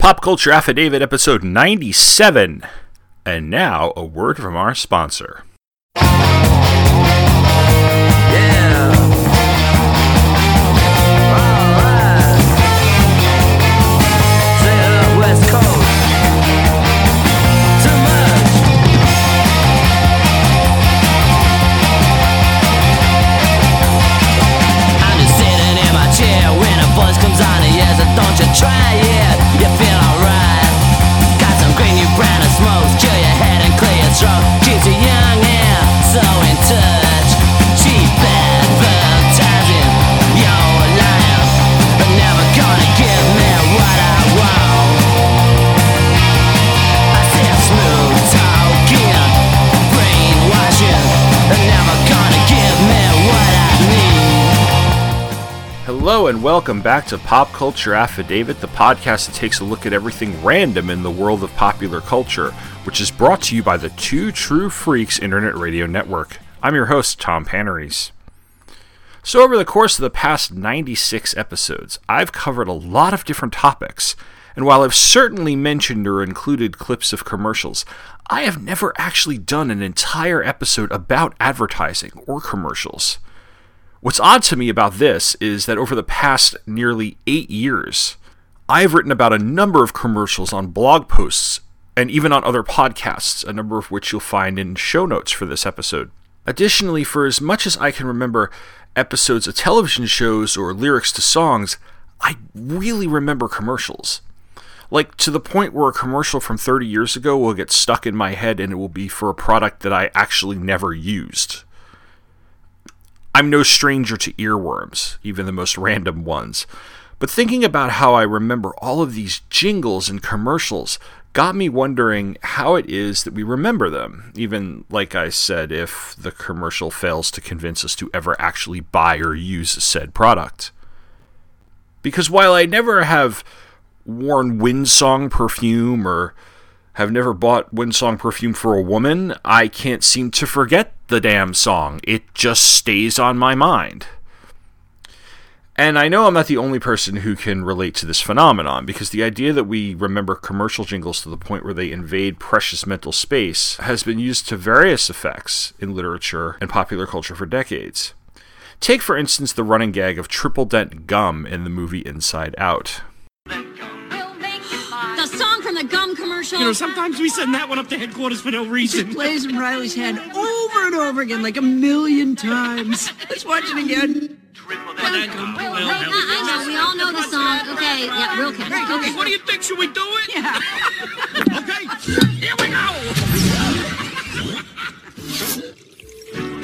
Pop Culture Affidavit, episode 97. And now, a word from our sponsor. Hello and welcome back to Pop Culture Affidavit, the podcast that takes a look at everything random in the world of popular culture, which is brought to you by the Two True Freaks Internet Radio Network. I'm your host, Tom Paneris. So over the course of the past 96 episodes, I've covered a lot of different topics, and while I've certainly mentioned or included clips of commercials, I have never actually done an entire episode about advertising or commercials. What's odd to me about this is that over the past nearly 8 years, I've written about a number of commercials on blog posts and even on other podcasts, a number of which you'll find in show notes for this episode. Additionally, for as much as I can remember episodes of television shows or lyrics to songs, I really remember commercials. Like, to the point where a commercial from 30 years ago will get stuck in my head and it will be for a product that I actually never used. I'm no stranger to earworms, even the most random ones. But thinking about how I remember all of these jingles and commercials got me wondering how it is that we remember them, even, like I said, if the commercial fails to convince us to ever actually buy or use said product. Because while I never have worn Windsong perfume or have never bought Windsong perfume for a woman, I can't seem to forget the damn song. It just stays on my mind. And I know I'm not the only person who can relate to this phenomenon, because the idea that we remember commercial jingles to the point where they invade precious mental space has been used to various effects in literature and popular culture for decades. Take, for instance, the running gag of triple dent gum in the movie Inside Out. The gum commercial. You know, sometimes we send that one up to headquarters for no reason. It plays in Riley's head over and over again, like a million times. Let's watch it again. I know, we all know the song. Okay, yeah, real quick. Okay, what do you think? Should we do it? Yeah. Okay, here we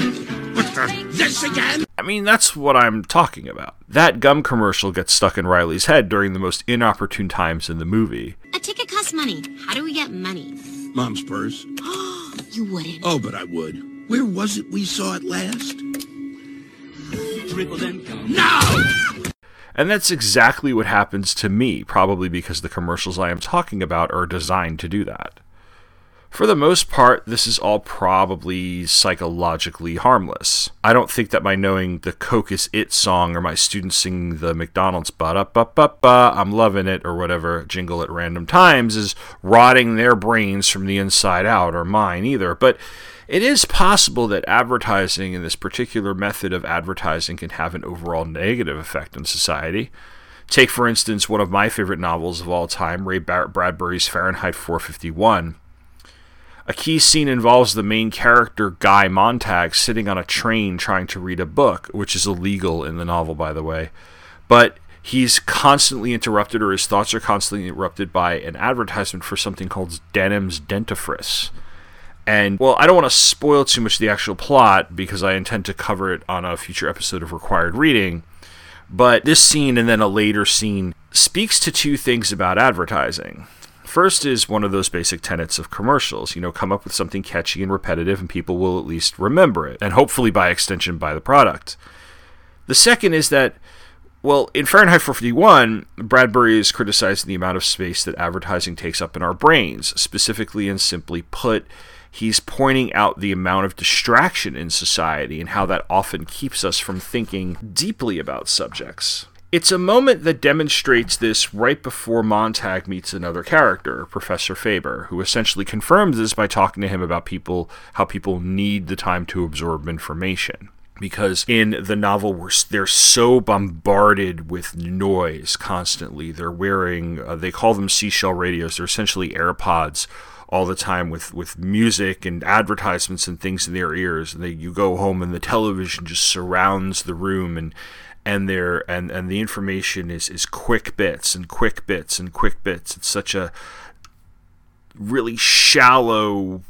go. What's this again? I mean, that's what I'm talking about. That gum commercial gets stuck in Riley's head during the most inopportune times in the movie. A ticket costs money. How do we get money? Mom's purse. You wouldn't. Oh, but I would. Where was it we saw it last? Triple dent gum. No! And that's exactly what happens to me, probably because the commercials I am talking about are designed to do that. For the most part, this is all probably psychologically harmless. I don't think that my knowing the Coke is It song or my students singing the McDonald's ba-da-ba-ba-ba, I'm loving it, or whatever jingle at random times is rotting their brains from the inside out, or mine either. But it is possible that advertising and this particular method of advertising can have an overall negative effect on society. Take, for instance, one of my favorite novels of all time, Ray Bradbury's Fahrenheit 451. A key scene involves the main character, Guy Montag, sitting on a train trying to read a book, which is illegal in the novel, by the way. But he's constantly interrupted, or his thoughts are constantly interrupted by an advertisement for something called Denham's Dentifrice. And, well, I don't want to spoil too much of the actual plot, because I intend to cover it on a future episode of Required Reading. But this scene, and then a later scene, speaks to two things about advertising. First is one of those basic tenets of commercials. You know, come up with something catchy and repetitive and people will at least remember it, and hopefully by extension buy the product. The second is that, well, in Fahrenheit 451, Bradbury is criticizing the amount of space that advertising takes up in our brains. Specifically and simply put, he's pointing out the amount of distraction in society and how that often keeps us from thinking deeply about subjects. It's a moment that demonstrates this right before Montag meets another character, Professor Faber, who essentially confirms this by talking to him about how people need the time to absorb information. Because in the novel, they're so bombarded with noise constantly. They're wearing, they call them seashell radios. They're essentially AirPods all the time with music and advertisements and things in their ears. And you go home and the television just surrounds the room and the information is quick bits and quick bits and quick bits. It's such a really shallow,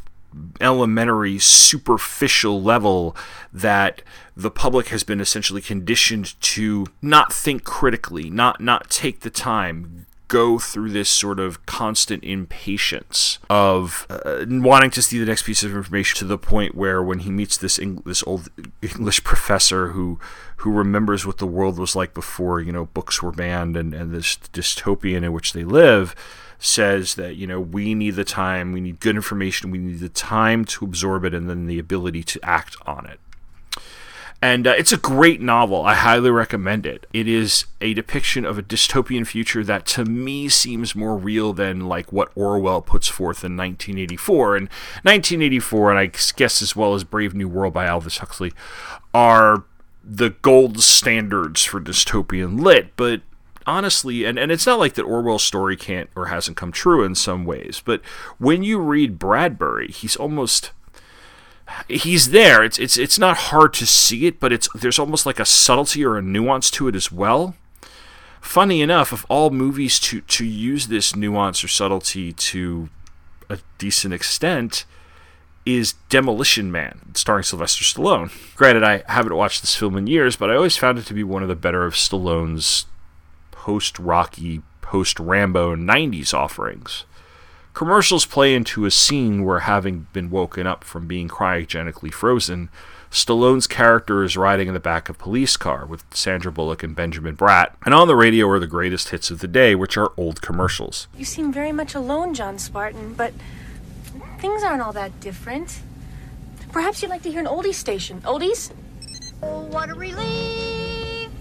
elementary, superficial level that the public has been essentially conditioned to not think critically, not take the time, go through this sort of constant impatience of wanting to see the next piece of information, to the point where when he meets this old English professor who remembers what the world was like before, you know, books were banned and this dystopian in which they live, says that, you know, we need the time, we need good information, we need the time to absorb it and then the ability to act on it. And it's a great novel. I highly recommend it. It is a depiction of a dystopian future that to me seems more real than like what Orwell puts forth in 1984. And 1984, and I guess as well as Brave New World by Aldous Huxley, are the gold standards for dystopian lit. But honestly, and it's not like that Orwell's story can't or hasn't come true in some ways. But when you read Bradbury, he's there. It's not hard to see it, but there's almost like a subtlety or a nuance to it as well. Funny enough, of all movies to use this nuance or subtlety to a decent extent is Demolition Man, starring Sylvester Stallone. Granted, I haven't watched this film in years, but I always found it to be one of the better of Stallone's post-Rocky, post-Rambo 90s offerings. Commercials play into a scene where, having been woken up from being cryogenically frozen, Stallone's character is riding in the back of a police car with Sandra Bullock and Benjamin Bratt, and on the radio are the greatest hits of the day, which are old commercials. You seem very much alone, John Spartan, but things aren't all that different. Perhaps you'd like to hear an oldies station. Oldies? Oh, what a relief!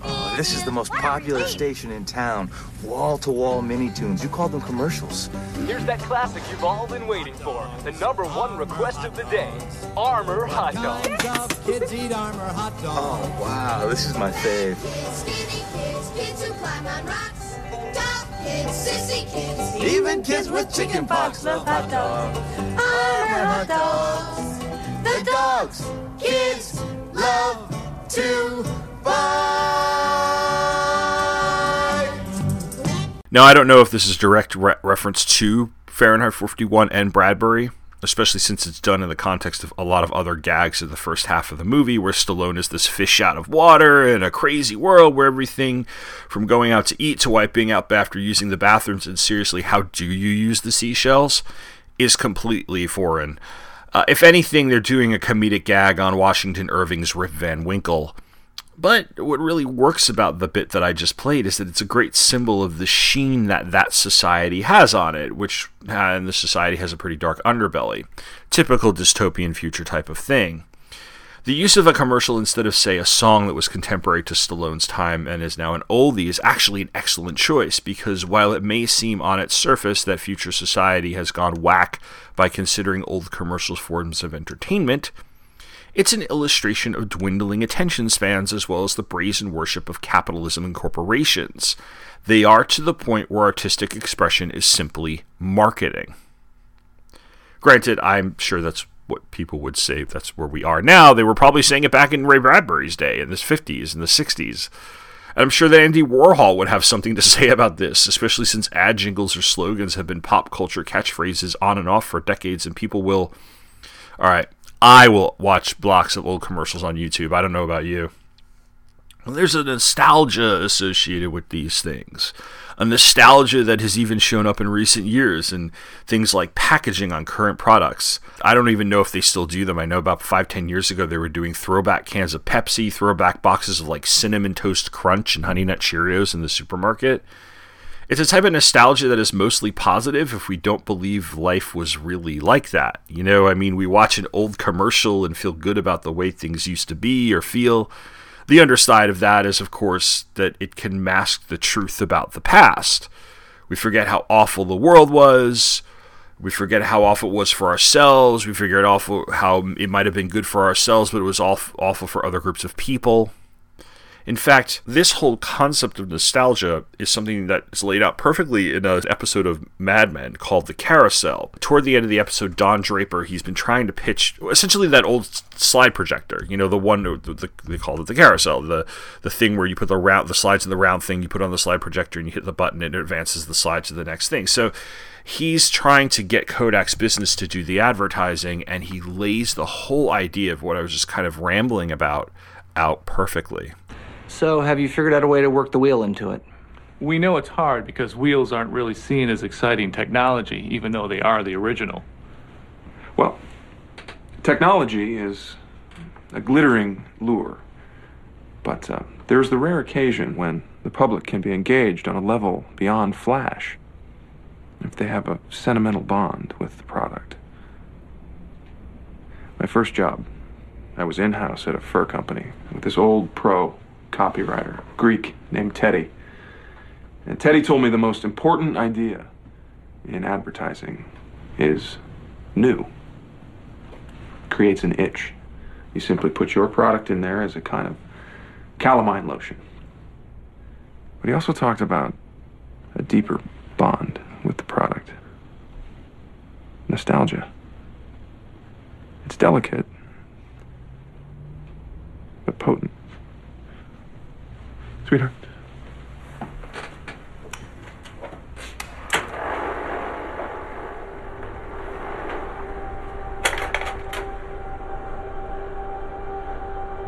Oh, this is the most popular station in town. Wall-to-wall mini-tunes. You call them commercials. Here's that classic you've all been waiting for. The number one request of the day. Armor hot dog. Yes. Kids eat Armor hot dog. Oh, wow. This is my fave. Kids, skinny kids who climb on rocks. Dog kids, sissy kids. Even kids with chicken pox love hot dogs. Armor hot dogs. The dogs kids love to buy. Now, I don't know if this is direct reference to Fahrenheit 451 and Bradbury, especially since it's done in the context of a lot of other gags in the first half of the movie, where Stallone is this fish out of water in a crazy world where everything from going out to eat to wiping up after using the bathrooms and seriously, how do you use the seashells, is completely foreign. If anything, they're doing a comedic gag on Washington Irving's Rip Van Winkle. But what really works about the bit that I just played is that it's a great symbol of the sheen that society has on it, which, and the society has a pretty dark underbelly. Typical dystopian future type of thing. The use of a commercial instead of, say, a song that was contemporary to Stallone's time and is now an oldie is actually an excellent choice, because while it may seem on its surface that future society has gone whack by considering old commercial forms of entertainment, it's an illustration of dwindling attention spans as well as the brazen worship of capitalism and corporations. They are to the point where artistic expression is simply marketing. Granted, I'm sure that's what people would say, that's where we are now. They were probably saying it back in Ray Bradbury's day, in the 50s, in the 60s. And I'm sure that Andy Warhol would have something to say about this, especially since ad jingles or slogans have been pop culture catchphrases on and off for decades, and people will... All right. I will watch blocks of old commercials on YouTube. I don't know about you. Well, there's a nostalgia associated with these things. A nostalgia that has even shown up in recent years in things like packaging on current products. I don't even know if they still do them. I know about 5-10 years ago they were doing throwback cans of Pepsi, throwback boxes of like Cinnamon Toast Crunch and Honey Nut Cheerios in the supermarket. It's a type of nostalgia that is mostly positive if we don't believe life was really like that. You know, I mean, we watch an old commercial and feel good about the way things used to be or feel. The underside of that is, of course, that it can mask the truth about the past. We forget how awful the world was. We forget how awful it was for ourselves. We forget awful how it might have been good for ourselves, but it was awful for other groups of people. In fact, this whole concept of nostalgia is something that is laid out perfectly in an episode of Mad Men called The Carousel. Toward the end of the episode, Don Draper, he's been trying to pitch essentially that old slide projector. You know, the one, they called it The Carousel, the thing where you put the slides in the round thing, you put on the slide projector and you hit the button and it advances the slide to the next thing. So he's trying to get Kodak's business to do the advertising, and he lays the whole idea of what I was just kind of rambling about out perfectly. So, have you figured out a way to work the wheel into it? We know it's hard because wheels aren't really seen as exciting technology, even though they are the original. Well, technology is a glittering lure, but there's the rare occasion when the public can be engaged on a level beyond flash, if they have a sentimental bond with the product. My first job, I was in-house at a fur company with this old pro copywriter, Greek, named Teddy. And Teddy told me the most important idea in advertising is new. Creates an itch. You simply put your product in there as a kind of calamine lotion. But he also talked about a deeper bond with the product. Nostalgia. It's delicate, but potent. Sweetheart.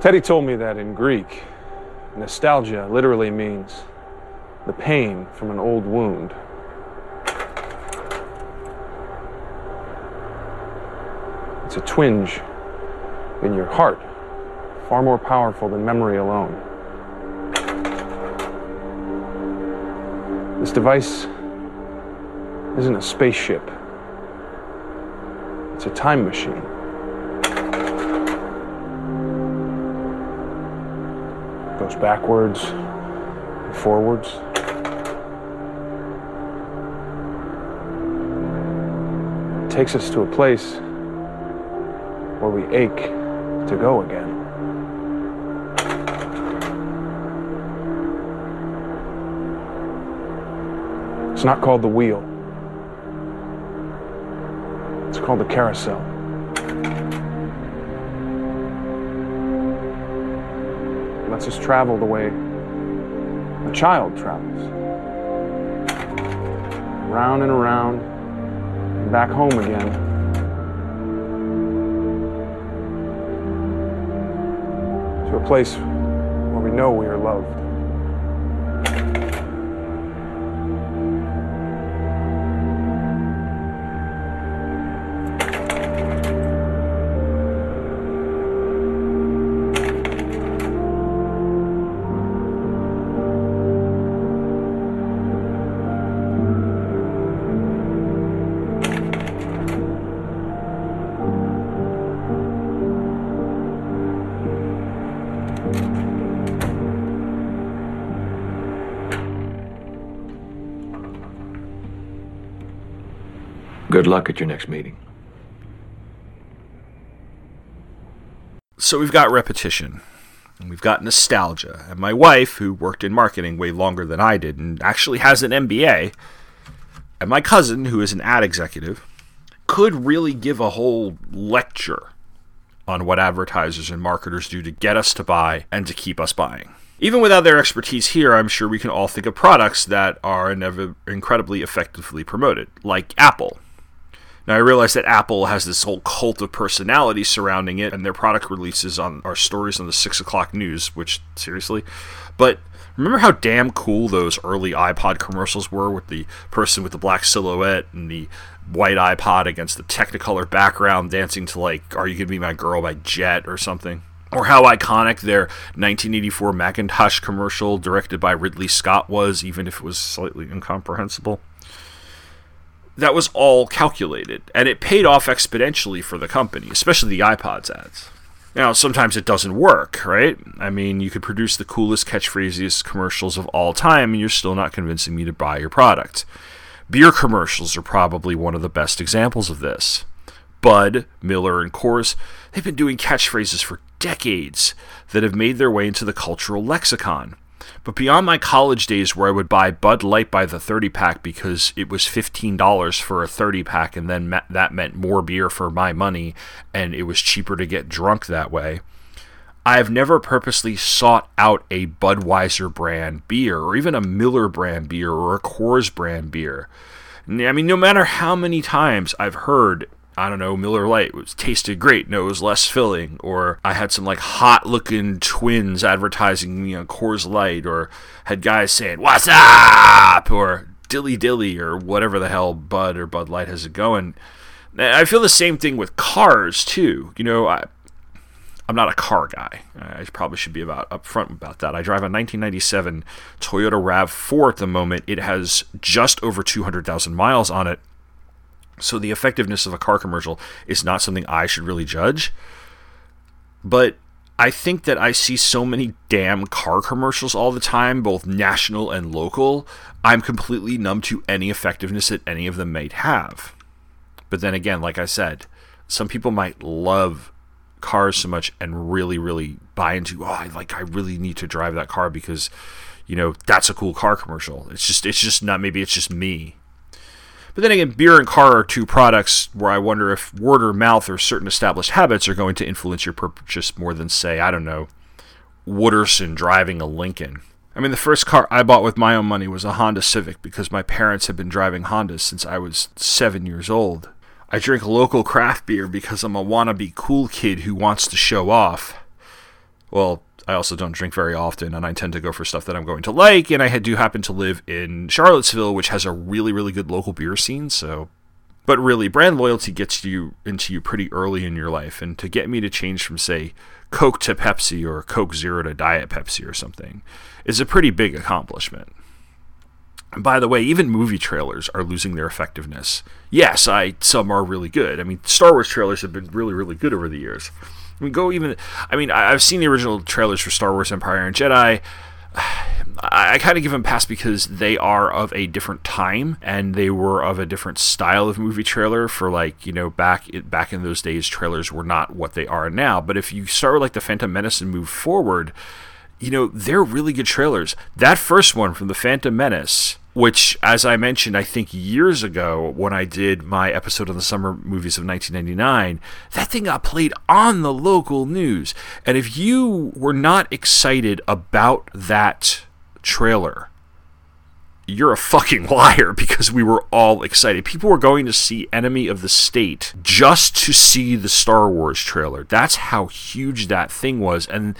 Teddy told me that in Greek, nostalgia literally means the pain from an old wound. It's a twinge in your heart, far more powerful than memory alone. This device isn't a spaceship. It's a time machine. It goes backwards and forwards. It takes us to a place where we ache to go again. It's not called the wheel. It's called the carousel. It lets us travel the way a child travels. Around and around, and back home again. To a place where we know we are loved. Good luck at your next meeting. So we've got repetition, and we've got nostalgia, and my wife, who worked in marketing way longer than I did and actually has an MBA, and my cousin, who is an ad executive, could really give a whole lecture on what advertisers and marketers do to get us to buy and to keep us buying. Even without their expertise here, I'm sure we can all think of products that are incredibly effectively promoted, like Apple. Now, I realize that Apple has this whole cult of personality surrounding it, and their product releases are stories on the 6 o'clock news, which, seriously? But remember how damn cool those early iPod commercials were, with the person with the black silhouette and the white iPod against the Technicolor background dancing to, like, Are You Gonna Be My Girl by Jet or something? Or how iconic their 1984 Macintosh commercial directed by Ridley Scott was, even if it was slightly incomprehensible. That was all calculated, and it paid off exponentially for the company, especially the iPod's ads. Now, sometimes it doesn't work, right? I mean, you could produce the coolest, catchphrasiest commercials of all time, and you're still not convincing me to buy your product. Beer commercials are probably one of the best examples of this. Bud, Miller, and Coors, they've been doing catchphrases for decades that have made their way into the cultural lexicon. But beyond my college days where I would buy Bud Light by the 30-pack because it was $15 for a 30-pack, and then that meant more beer for my money, and it was cheaper to get drunk that way, I've never purposely sought out a Budweiser brand beer, or even a Miller brand beer, or a Coors brand beer. I mean, no matter how many times I've heard, I don't know, Miller Lite tasted great, no, it was less filling, or I had some like hot-looking twins advertising me on Coors Light, or had guys saying, "What's up?" or "Dilly Dilly," or whatever the hell Bud or Bud Light has it going. And I feel the same thing with cars, too. You know, I'm not a car guy. I probably should be upfront about that. I drive a 1997 Toyota RAV4 at the moment. It has just over 200,000 miles on it. So the effectiveness of a car commercial is not something I should really judge. But I think that I see so many damn car commercials all the time, both national and local, I'm completely numb to any effectiveness that any of them might have. But then again, like I said, some people might love cars so much and really, really buy into, oh, I really need to drive that car because, you know, that's a cool car commercial. It's just not, maybe it's just me. But then again, beer and car are two products where I wonder if word of mouth or certain established habits are going to influence your purchase more than, say, I don't know, Wooderson driving a Lincoln. I mean, the first car I bought with my own money was a Honda Civic because my parents had been driving Hondas since I was 7 years old. I drink local craft beer because I'm a wannabe cool kid who wants to show off. Well, I also don't drink very often, and I tend to go for stuff that I'm going to like, and I do happen to live in Charlottesville, which has a really, really good local beer scene, so... But really, brand loyalty gets you into you pretty early in your life, and to get me to change from, say, Coke to Pepsi or Coke Zero to Diet Pepsi or something is a pretty big accomplishment. And by the way, even movie trailers are losing their effectiveness. Yes, some are really good. I mean, Star Wars trailers have been really, really good over the years. I mean, I've seen the original trailers for Star Wars, Empire, and Jedi. I kind of give them a pass because they are of a different time and they were of a different style of movie trailer. For like, you know, back in those days, trailers were not what they are now. But if you start with like the Phantom Menace and move forward, you know, they're really good trailers. That first one from the Phantom Menace, which, as I mentioned, I think years ago when I did my episode on the summer movies of 1999, that thing got played on the local news. And if you were not excited about that trailer, you're a fucking liar, because we were all excited. People were going to see Enemy of the State just to see the Star Wars trailer. That's how huge that thing was. And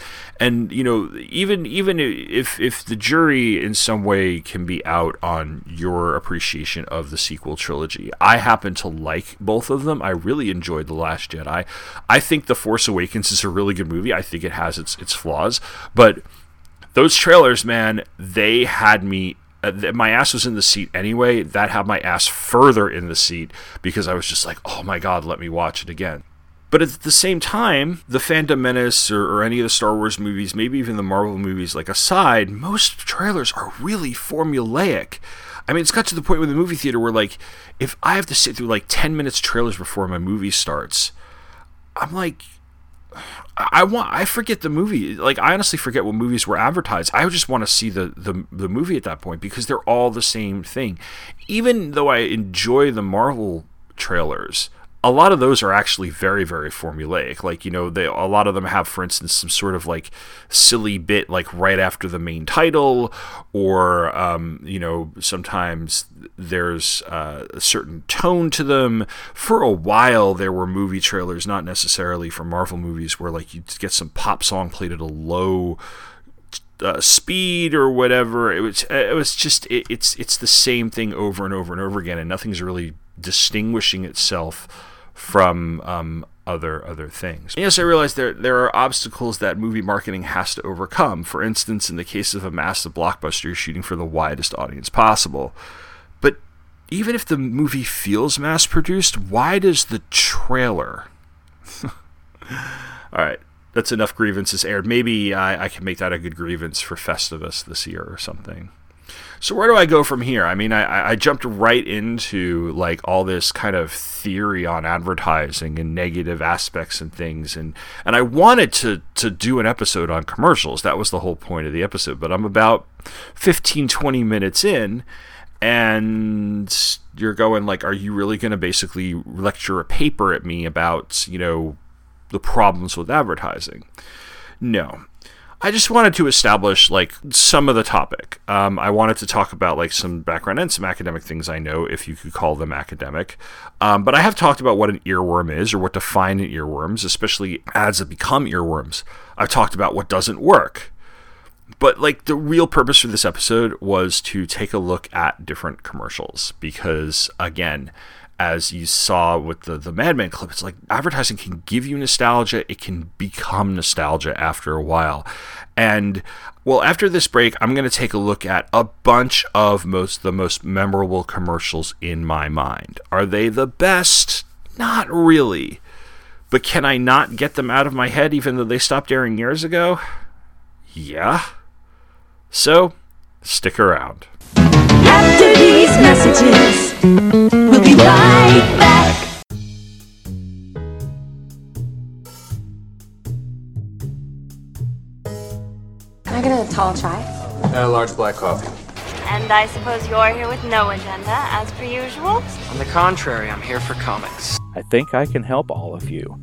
you know, even if the jury in some way can be out on your appreciation of the sequel trilogy, I happen to like both of them. I really enjoyed The Last Jedi. I think The Force Awakens is a really good movie. I think it has its flaws. But those trailers, man, they had me... my ass was in the seat anyway. That had my ass further in the seat because I was just like, oh my God, let me watch it again. But at the same time, the Phantom Menace or any of the Star Wars movies, maybe even the Marvel movies, like aside, most trailers are really formulaic. I mean, it's got to the point with the movie theater where, like, if I have to sit through like 10 minutes trailers before my movie starts, I'm like... I forget the movie. Like, I honestly forget what movies were advertised. I just want to see the movie at that point because they're all the same thing. Even though I enjoy the Marvel trailers, a lot of those are actually very, very formulaic. Like, you know, a lot of them have, for instance, some sort of like silly bit like right after the main title, or you know, sometimes there's a certain tone to them. For a while, there were movie trailers, not necessarily for Marvel movies, where like you'd get some pop song played at a low speed or whatever. It's the same thing over and over and over again, and nothing's really distinguishing itself from other things. And yes, I realize there are obstacles that movie marketing has to overcome. For instance, in the case of a massive blockbuster, you're shooting for the widest audience possible. But even if the movie feels mass-produced, why does the trailer? All right. that's enough grievances aired. Maybe I can make that a good grievance for Festivus this year or something. So where do I go from here? I mean, I jumped right into like all this kind of theory on advertising and negative aspects and things, and I wanted to do an episode on commercials. That was the whole point of the episode. But I'm about 15, 20 minutes in, and you're going like, are you really going to basically lecture a paper at me about, you know, the problems with advertising? No. I just wanted to establish like some of the topic. I wanted to talk about like some background and some academic things I know, if you could call them academic. But I have talked about what an earworm is or what define an earworm, especially ads that become earworms. I've talked about what doesn't work. But like the real purpose for this episode was to take a look at different commercials because, again, as you saw with the Mad Men clip, it's like advertising can give you nostalgia. It can become nostalgia after a while. And, well, after this break, I'm going to take a look at a bunch of the most memorable commercials in my mind. Are they the best? Not really. But can I not get them out of my head even though they stopped airing years ago? Yeah. So, stick around. After these messages, we'll be right back. Can I get a tall chai? And a large black coffee. And I suppose you're here with no agenda, as per usual? On the contrary, I'm here for comics. I think I can help all of you.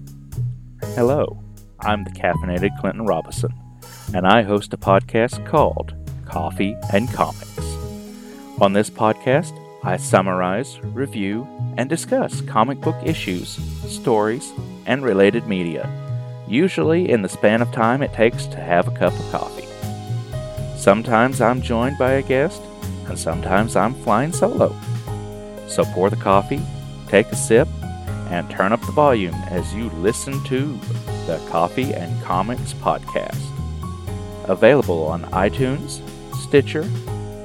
Hello, I'm the caffeinated Clinton Robinson, and I host a podcast called Coffee and Comics. On this podcast, I summarize, review, and discuss comic book issues, stories, and related media, usually in the span of time it takes to have a cup of coffee. Sometimes I'm joined by a guest, and sometimes I'm flying solo. So pour the coffee, take a sip, and turn up the volume as you listen to the Coffee and Comics podcast. Available on iTunes, Stitcher,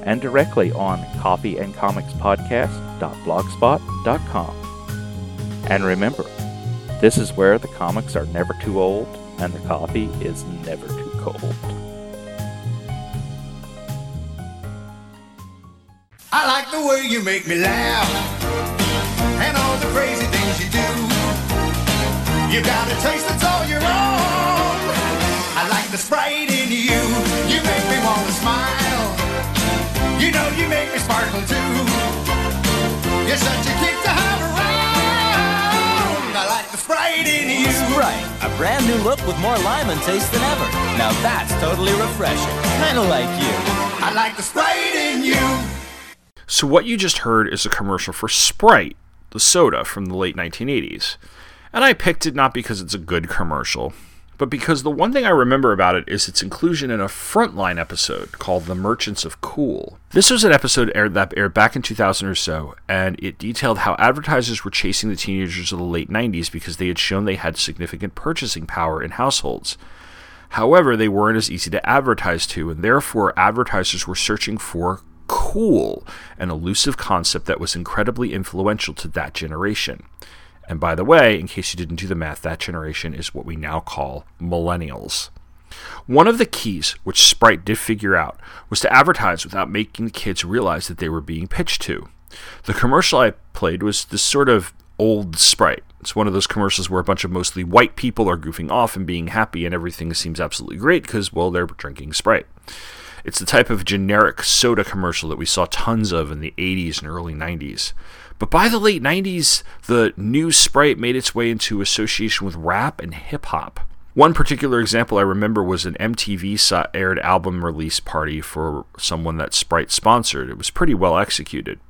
and directly on coffeeandcomicspodcast.blogspot.com. And remember, this is where the comics are never too old and the coffee is never too cold. I like the way you make me laugh and all the crazy things you do. You got a taste that's all your own. I like the Sprite in you. You make me want to smile. You know you make me sparkle too. You're such a kick to have around. I like the Sprite in you. Sprite, a brand new look with more lime and taste than ever. Now that's totally refreshing. Kinda like you. I like the Sprite in you. So what you just heard is a commercial for Sprite, the soda from the late 1980s. And I picked it not because it's a good commercial, but because the one thing I remember about it is its inclusion in a Frontline episode called The Merchants of Cool. This was an episode that aired back in 2000 or so, and it detailed how advertisers were chasing the teenagers of the late 90s because they had shown they had significant purchasing power in households. However, they weren't as easy to advertise to, and therefore advertisers were searching for cool, an elusive concept that was incredibly influential to that generation. And by the way, in case you didn't do the math, that generation is what we now call millennials. One of the keys, which Sprite did figure out, was to advertise without making the kids realize that they were being pitched to. The commercial I played was this sort of old Sprite. It's one of those commercials where a bunch of mostly white people are goofing off and being happy and everything seems absolutely great because, well, they're drinking Sprite. It's the type of generic soda commercial that we saw tons of in the 80s and early 90s. But by the late 90s, the new Sprite made its way into association with rap and hip-hop. One particular example I remember was an MTV-aired album release party for someone that Sprite sponsored. It was pretty well executed.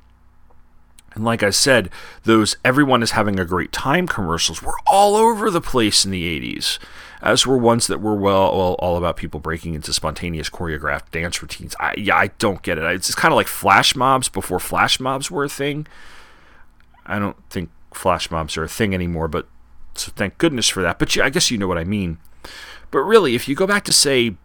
And like I said, those everyone is having a great time commercials were all over the place in the 80s, as were ones that were, well all about people breaking into spontaneous choreographed dance routines. I don't get it. It's kind of like flash mobs before flash mobs were a thing. I don't think flash mobs are a thing anymore, but so thank goodness for that. But I guess you know what I mean. But really, if you go back to, say,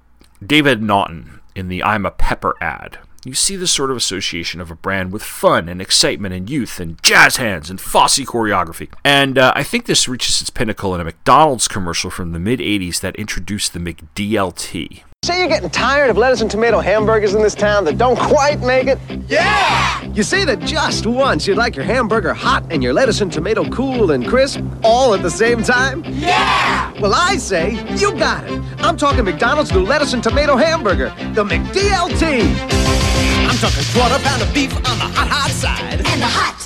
David Naughton in the I'm a Pepper ad, You see this sort of association of a brand with fun and excitement and youth and jazz hands and Fosse choreography. And I think this reaches its pinnacle in a McDonald's commercial from the mid-'80s that introduced the McDLT. Say you're getting tired of lettuce and tomato hamburgers in this town that don't quite make it? Yeah! You say that just once you'd like your hamburger hot and your lettuce and tomato cool and crisp all at the same time? Yeah! Well, I say you got it. I'm talking McDonald's new lettuce and tomato hamburger, the McDLT. I'm talking quarter pound of beef on the hot, hot side. And the hot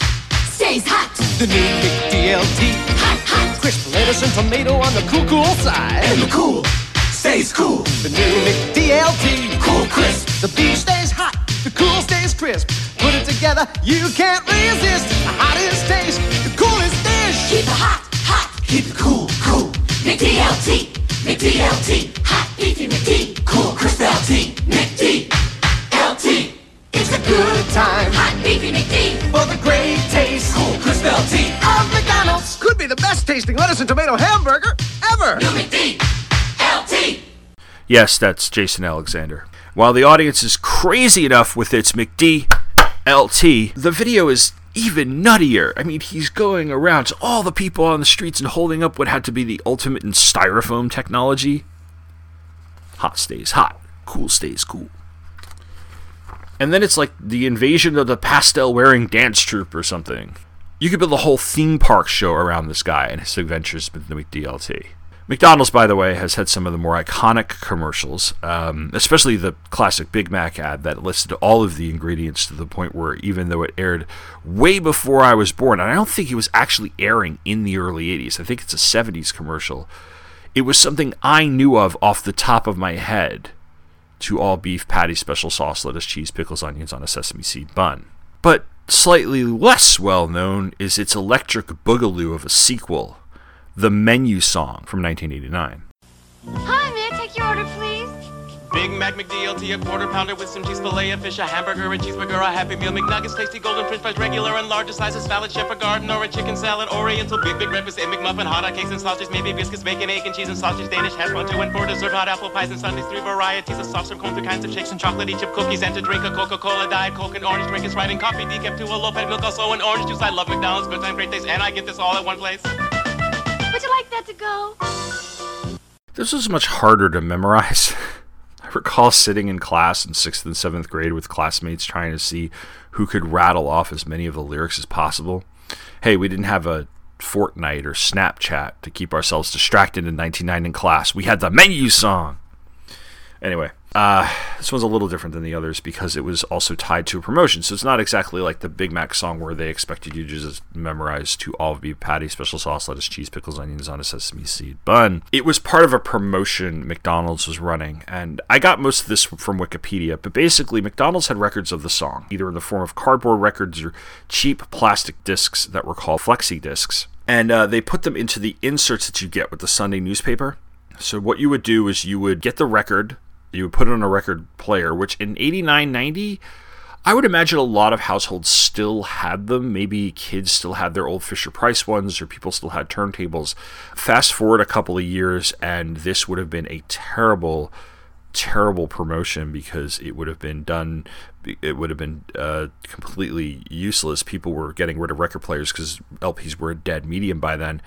stays hot. The new McDLT. Hot, hot. Crisp lettuce and tomato on the cool, cool side. And the cool stays cool. The new McDLT. Cool crisp. The beef stays hot. The cool stays crisp. Put it together, you can't resist. The hottest taste, the coolest dish. Keep it hot, hot. Keep it cool, cool. McDLT. McDLT. Hot beefy McD. Cool crisp LT. McDLT. It's a good time. Hot beefy McD. For the great taste. Cool crisp LT. Of McDonald's. Could be the best tasting lettuce and tomato hamburger ever. New McD. Yes, that's Jason Alexander. While the audience is crazy enough with its McDLT, the video is even nuttier. I mean, he's going around to all the people on the streets and holding up what had to be the ultimate in styrofoam technology. Hot stays hot. Cool stays cool. And then it's like the invasion of the pastel-wearing dance troupe or something. You could build a whole theme park show around this guy and his adventures with the McDLT. McDonald's, by the way, has had some of the more iconic commercials, especially the classic Big Mac ad that listed all of the ingredients to the point where even though it aired way before I was born, and I don't think it was actually airing in the early 80s, I think it's a 70s commercial, it was something I knew of off the top of my head: to all beef patty, special sauce, lettuce, cheese, pickles, onions on a sesame seed bun. But slightly less well known is its electric boogaloo of a sequel, The Menu Song from 1989. Hi, may I take your order, please? Big Mac, McDLT, a quarter pounder with some cheese, filet, a fish, a hamburger, a cheeseburger, a Happy Meal, McNuggets, tasty golden french fries, regular and larger sizes, salad, chef, a garden, or a chicken salad, oriental, big, big breakfast, a McMuffin, hot dog, cakes and sausages, maybe biscuits, bacon, egg and cheese and sausage, Danish, hash, 1, 2, and 4, dessert, hot apple pies and sundaes, 3 varieties of soft serve, cones, 3 kinds of shakes and chocolatey chip cookies, and to drink a Coca-Cola, Diet Coke, an orange drink, and Sprite, and coffee, decaf, 2, a low-fat milk, also an orange juice. I love McDonald's, good time, great taste, and I get this all at one place. Would you like that to go? This was much harder to memorize. I recall sitting in class in 6th and 7th grade with classmates trying to see who could rattle off as many of the lyrics as possible. Hey, we didn't have a Fortnite or Snapchat to keep ourselves distracted in 1999 in class. We had the Menu Song! Anyway, this one's a little different than the others because it was also tied to a promotion. So it's not exactly like the Big Mac song where they expected you to just memorize to all beef patty, special sauce, lettuce, cheese, pickles, onions on a sesame seed bun. It was part of a promotion McDonald's was running, and I got most of this from Wikipedia, but basically McDonald's had records of the song, either in the form of cardboard records or cheap plastic discs that were called flexi discs. And they put them into the inserts that you get with the Sunday newspaper. So what you would do is you would get the record, you would put it on a record player, which in 89-90, I would imagine a lot of households still had them. Maybe kids still had their old Fisher-Price ones, or people still had turntables. Fast forward a couple of years, and this would have been a terrible, terrible promotion because it would have been done, it would have been completely useless. People were getting rid of record players because LPs were a dead medium by then.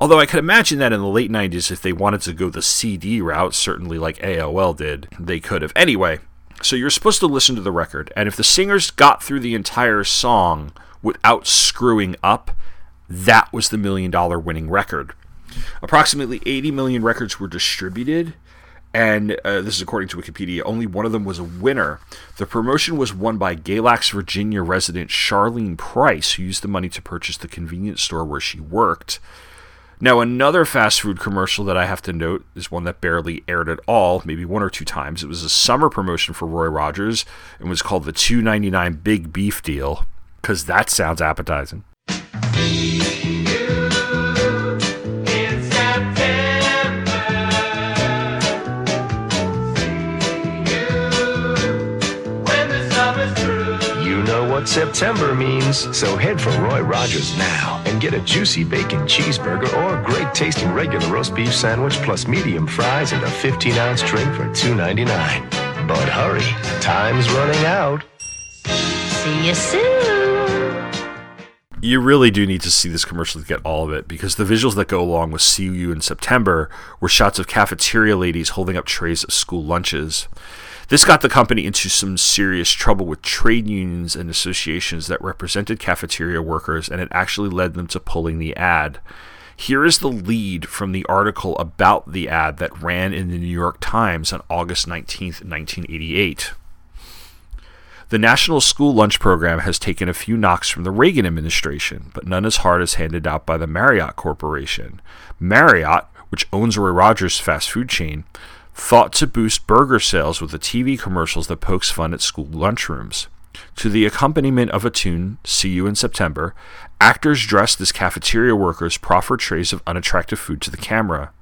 Although I could imagine that in the late 90s, if they wanted to go the CD route, certainly like AOL did, they could have. Anyway, so you're supposed to listen to the record, and if the singers got through the entire song without screwing up, that was the $1 million winning record. Approximately 80 million records were distributed, and this is according to Wikipedia, only one of them was a winner. The promotion was won by Galax, Virginia resident Charlene Price, who used the money to purchase the convenience store where she worked. Now, another fast food commercial that I have to note is one that barely aired at all, maybe 1 or 2 times. It was a summer promotion for Roy Rogers and was called the $2.99 Big Beef Deal, because that sounds appetizing. September means, so head for Roy Rogers now and get a juicy bacon cheeseburger or a great tasting regular roast beef sandwich plus medium fries and a 15-ounce drink for $2.99. But hurry, time's running out. See you soon. You really do need to see this commercial to get all of it, because the visuals that go along with See You in September were shots of cafeteria ladies holding up trays of school lunches. This got the company into some serious trouble with trade unions and associations that represented cafeteria workers, and it actually led them to pulling the ad. Here is the lead from the article about the ad that ran in the New York Times on August 19th, 1988. The National School Lunch Program has taken a few knocks from the Reagan administration, but none as hard as handed out by the Marriott Corporation. Marriott, which owns Roy Rogers' fast food chain, thought to boost burger sales with the TV commercials that pokes fun at school lunchrooms. To the accompaniment of a tune, See You in September, actors dressed as cafeteria workers proffer trays of unattractive food to the camera.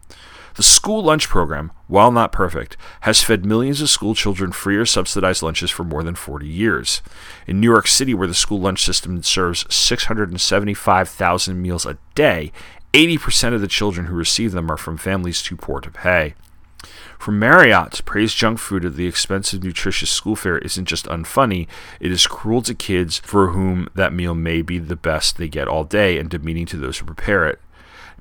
The school lunch program, while not perfect, has fed millions of school children free or subsidized lunches for more than 40 years. In New York City, where the school lunch system serves 675,000 meals a day, 80% of the children who receive them are from families too poor to pay. For Marriott to praise junk food at the expense of nutritious schoolfare isn't just unfunny, it is cruel to kids for whom that meal may be the best they get all day and demeaning to those who prepare it.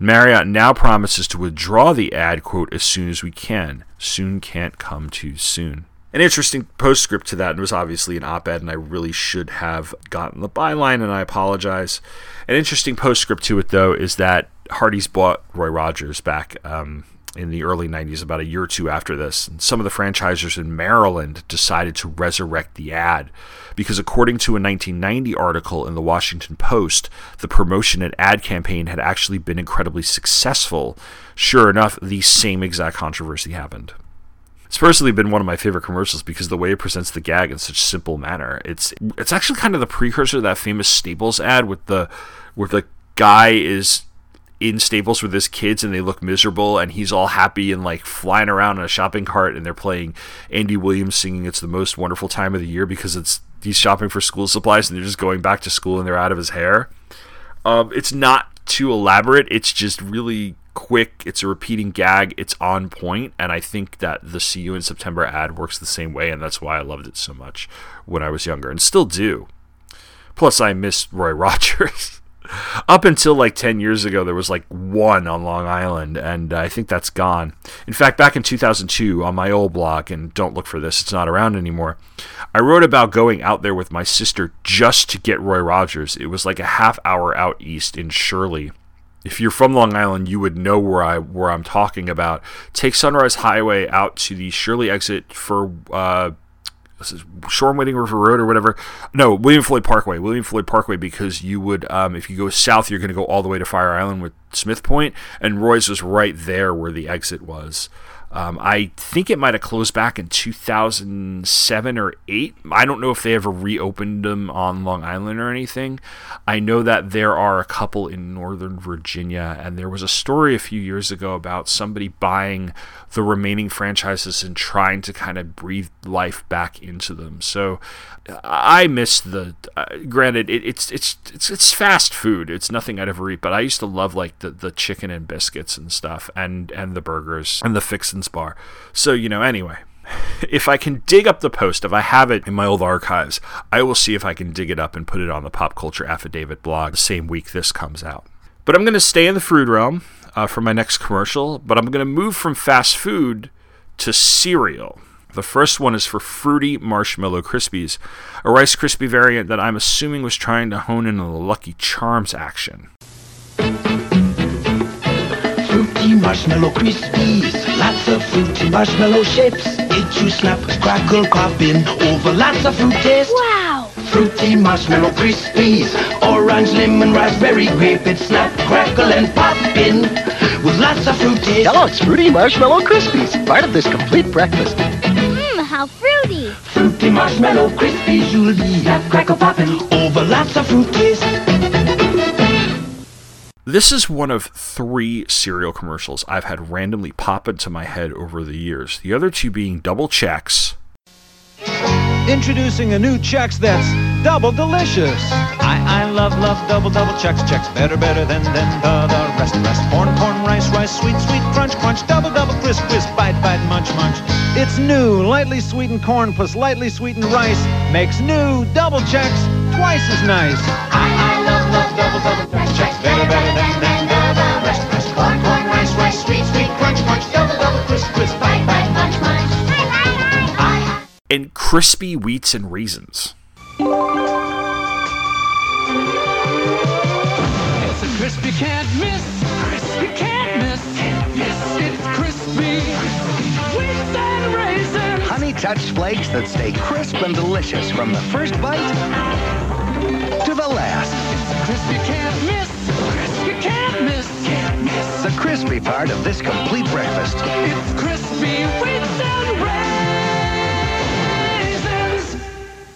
Marriott now promises to withdraw the ad, quote, as soon as we can. Soon can't come too soon. An interesting postscript to that, and it was obviously an op-ed, and I really should have gotten the byline, and I apologize. An interesting postscript to it, though, is that Hardee's bought Roy Rogers back in the early 90s, about a year or two after this, and some of the franchisors in Maryland decided to resurrect the ad, because according to a 1990 article in the Washington Post, the promotion and ad campaign had actually been incredibly successful. Sure enough, the same exact controversy happened. It's personally been one of my favorite commercials because the way it presents the gag in such simple manner. It's actually kind of the precursor to that famous Staples ad with the guy is in Staples with his kids and they look miserable and he's all happy and like flying around in a shopping cart and they're playing Andy Williams singing It's the Most Wonderful Time of the Year because he's shopping for school supplies and they're just going back to school and they're out of his hair. It's not too elaborate. It's just really quick. It's a repeating gag. It's on point. And I think that the See You in September ad works the same way, and that's why I loved it so much when I was younger and still do. Plus I miss Roy Rogers. Up until like 10 years ago, there was like one on Long Island, and I think that's gone. In fact, back in 2002, on my old blog, and don't look for this, it's not around anymore, I wrote about going out there with my sister just to get Roy Rogers. It was like a half hour out east in Shirley. If you're from Long Island, you would know where I'm talking about. Take Sunrise Highway out to the Shirley exit for this is Shoreham Wading River Road or whatever. No, William Floyd Parkway, because you would, if you go south, you're going to go all the way to Fire Island with Smith Point, and Roy's was right there where the exit was. I think it might have closed back in 2007 or 8. I don't know if they ever reopened them on Long Island or anything. I know that there are a couple in Northern Virginia, and there was a story a few years ago about somebody buying the remaining franchises and trying to kind of breathe life back into them. So I miss the granted, it's fast food. It's nothing I'd ever eat, but I used to love like the chicken and biscuits and stuff, and the burgers and the fixins bar. So, anyway, if I can dig up the post, if I have it in my old archives, I will see if I can dig it up and put it on the Pop Culture Affidavit blog the same week this comes out. But I'm going to stay in the food realm for my next commercial, but I'm going to move from fast food to cereal. The first one is for Fruity Marshmallow Krispies, a Rice Krispie variant that I'm assuming was trying to hone in on the Lucky Charms action. Fruity Marshmallow Krispies, lots of fruity marshmallow shapes. Eat you snap, crackle, pop in, over lots of fruit taste. Wow! Fruity Marshmallow Krispies, orange, lemon, raspberry, grape. It's snap, crackle, and pop in, with lots of fruit taste. Kellogg's Fruity Marshmallow Krispies, part of this complete breakfast. How fruity! Fruity Marshmallow Krispies, you'll be snap, crackle, pop in, over lots of fruit taste. This is one of 3 cereal commercials I've had randomly pop into my head over the years, the other 2 being Double Chex. Introducing a new Chex that's double delicious. I love, love, double, double Chex. Chex better, better than the rest, rest. Corn, corn, rice, rice, sweet, sweet, crunch, crunch. Double, double, crisp, crisp, bite, bite, munch, munch. It's new, lightly sweetened corn plus lightly sweetened rice makes new double Chex twice as nice. I love, love, double, double Chex. Chex better, better than the rest, rest. Corn, corn, rice, rice, sweet, sweet, crunch, crunch. Double, double, crisp, crisp, bite, bite, munch, munch. And Crispy Wheats and Raisins. It's a crisp you can't miss. Crisp you can't miss. Yes, it's crispy. Wheats and raisins. Honey touched flakes that stay crisp and delicious from the first bite to the last. It's a crisp you can't miss. Crisp you can't miss. Can't miss. The crispy part of this complete breakfast. It's crispy wheats and raisins.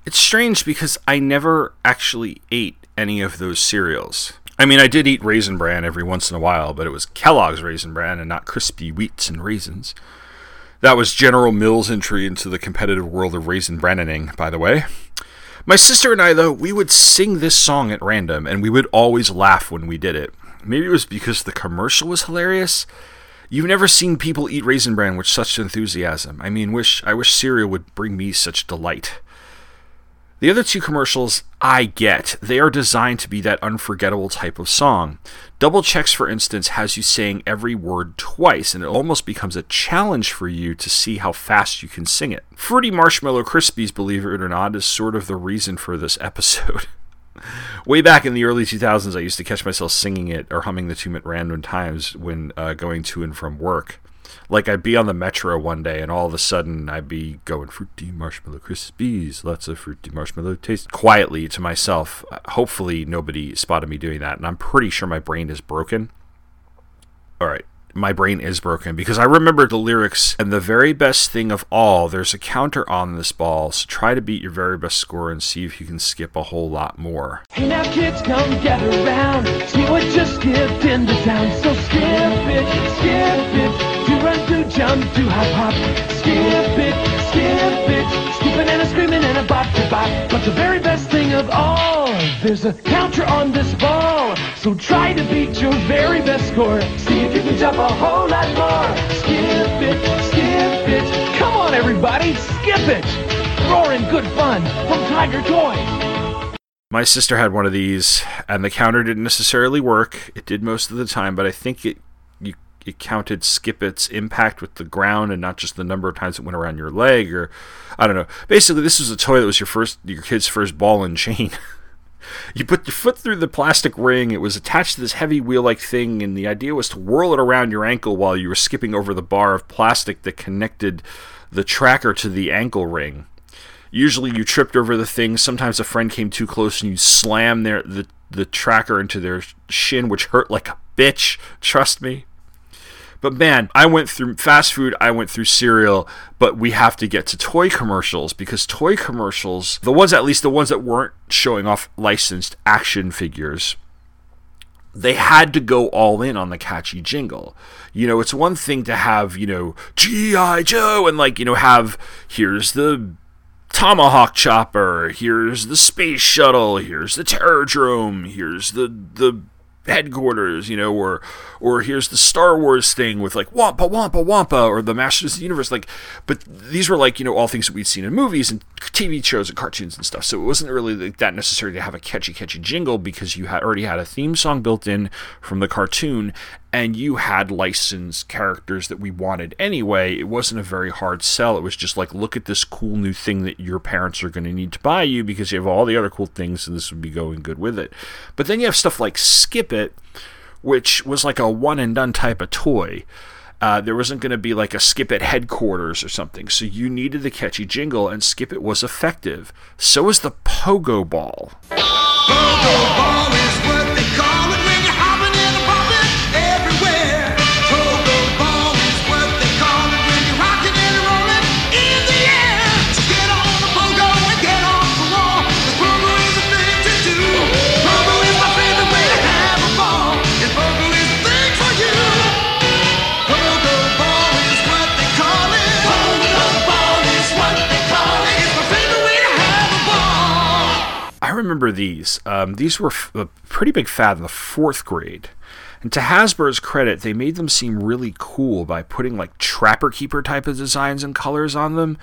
It's strange because I never actually ate any of those cereals. I mean, I did eat Raisin Bran every once in a while, but it was Kellogg's Raisin Bran and not Crispy Wheats and Raisins. That was General Mills' entry into the competitive world of Raisin Branning, by the way. My sister and I, though, we would sing this song at random, and we would always laugh when we did it. Maybe it was because the commercial was hilarious. You've never seen people eat Raisin Bran with such enthusiasm. I mean, I wish cereal would bring me such delight. The other two commercials, I get. They are designed to be that unforgettable type of song. Double Chex, for instance, has you saying every word twice, and it almost becomes a challenge for you to see how fast you can sing it. Fruity Marshmallow Krispies, believe it or not, is sort of the reason for this episode. Way back in the early 2000s, I used to catch myself singing it or humming the tune at random times when going to and from work. Like, I'd be on the metro one day, and all of a sudden, I'd be going, Fruity Marshmallow Krispies, lots of fruity marshmallow taste, quietly to myself. Hopefully, nobody spotted me doing that, and I'm pretty sure my brain is broken. All right, my brain is broken, because I remember the lyrics, and the very best thing of all, there's a counter on this ball, so try to beat your very best score and see if you can skip a whole lot more. Hey now kids, come gather around, see what just skipped into town, so skip it, skip it. Run, do, jump, do, hop, hop. Skip it, skipping and a screaming and a bop, to bop. But the very best thing of all, there's a counter on this ball. So try to beat your very best score. See if you can jump a whole lot more. Skip it, come on everybody, skip it. Roaring good fun from Tiger Toys. My sister had one of these, and the counter didn't necessarily work. It did most of the time, but I think it counted Skip-It's impact with the ground and not just the number of times it went around your leg, or I don't know. Basically, this was a toy that was your kid's first ball and chain. You put your foot through the plastic ring. It was attached to this heavy wheel-like thing, and the idea was to whirl it around your ankle while you were skipping over the bar of plastic that connected the tracker to the ankle ring. Usually, you tripped over the thing. Sometimes a friend came too close, and you slammed the tracker into their shin, which hurt like a bitch. Trust me. But man, I went through fast food, I went through cereal, but we have to get to toy commercials, because toy commercials, the ones, at least the ones that weren't showing off licensed action figures, they had to go all in on the catchy jingle. You know, it's one thing to have, you know, G.I. Joe and like, you know, have here's the Tomahawk chopper, here's the space shuttle, here's the terrordrome, here's the headquarters, you know, or here's the Star Wars thing with like Wampa Wampa Wampa or the Masters of the Universe, like, but these were like, you know, all things that we'd seen in movies and TV shows and cartoons and stuff, so it wasn't really like that necessary to have a catchy jingle, because you had already had a theme song built in from the cartoon, and you had licensed characters that we wanted anyway. It wasn't a very hard sell. It was just like, look at this cool new thing that your parents are going to need to buy you because you have all the other cool things, and this would be going good with it. But then you have stuff like Skip-It, which was like a one-and-done type of toy. There wasn't going to be like a Skip-It headquarters or something. So you needed the catchy jingle, and Skip-It was effective. So was the Pogo Ball. Pogo Ball is what they call it. remember these. These were a pretty big fad in the fourth grade. And to Hasbro's credit, they made them seem really cool by putting like Trapper Keeper type of designs and colors on them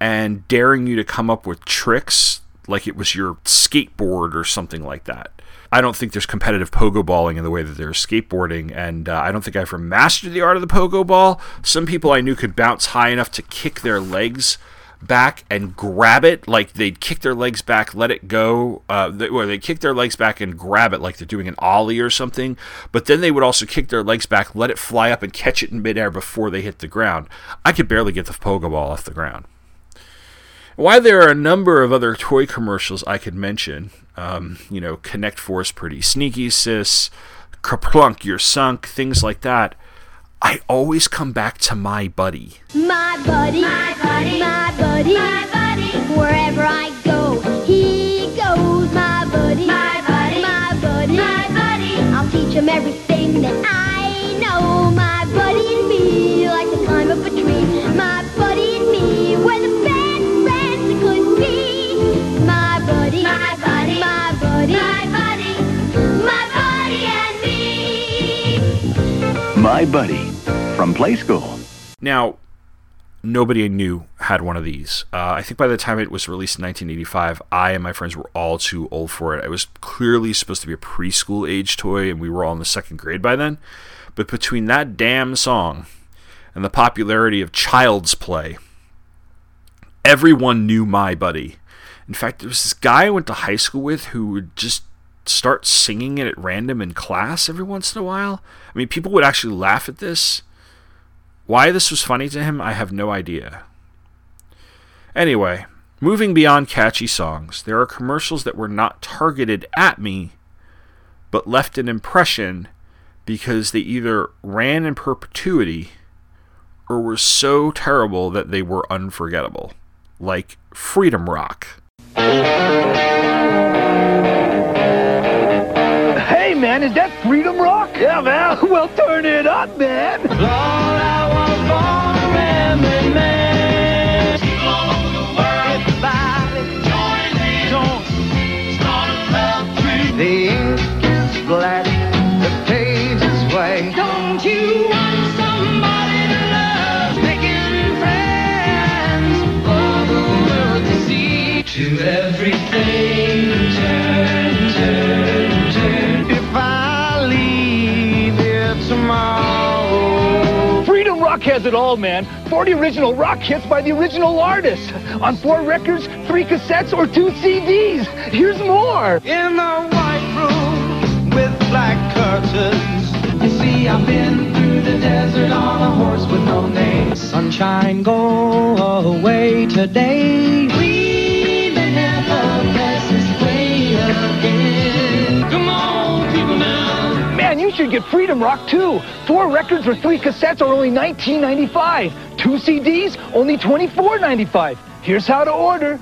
and daring you to come up with tricks like it was your skateboard or something like that. I don't think there's competitive pogo balling in the way that there's skateboarding, and I don't think I've ever mastered the art of the pogo ball. Some people I knew could bounce high enough to kick their legs back and grab it, like they'd kick their legs back, let it go, or they'd kick their legs back and grab it like they're doing an ollie or something, but then they would also kick their legs back, let it fly up and catch it in midair before they hit the ground. I could barely get the pogo ball off the ground. While there are a number of other toy commercials I could mention, Connect Force, Pretty Sneaky Sis, Kerplunk, You're Sunk, things like that, I always come back to My Buddy. My buddy, my buddy, my buddy, my buddy, wherever I go, he goes. My buddy, my buddy, my buddy, my buddy, I'll teach him everything that I know. My buddy and me, like the climb up a tree. My buddy and me, we're the best friends it could be. My buddy, my buddy, my buddy, my buddy, my buddy and me. My Buddy, from Play School. Now, nobody I knew had one of these. I think by the time it was released in 1985, I and my friends were all too old for it. It was clearly supposed to be a preschool age toy, and we were all in the second grade by then. But between that damn song and the popularity of Child's Play, everyone knew My Buddy. In fact, there was this guy I went to high school with who would just start singing it at random in class every once in a while. I mean, people would actually laugh at this. Why this was funny to him, I have no idea. Anyway, moving beyond catchy songs, there are commercials that were not targeted at me, but left an impression because they either ran in perpetuity or were so terrible that they were unforgettable. Like Freedom Rock. Hey man, is that Freedom Rock? Yeah man, well turn it up man. Laura. Has it all, man. 40 original rock hits by the original artists on 4 records, 3 cassettes, or 2 CDs. Here's more. In the white room with black curtains. You see, I've been through the desert on a horse with no name. Sunshine, go away today. We may never pass this way again. Come on, people now. Man, you should get Freedom Rock too. 4 records or 3 cassettes are only $19.95. 2 CDs, only $24.95. Here's how to order.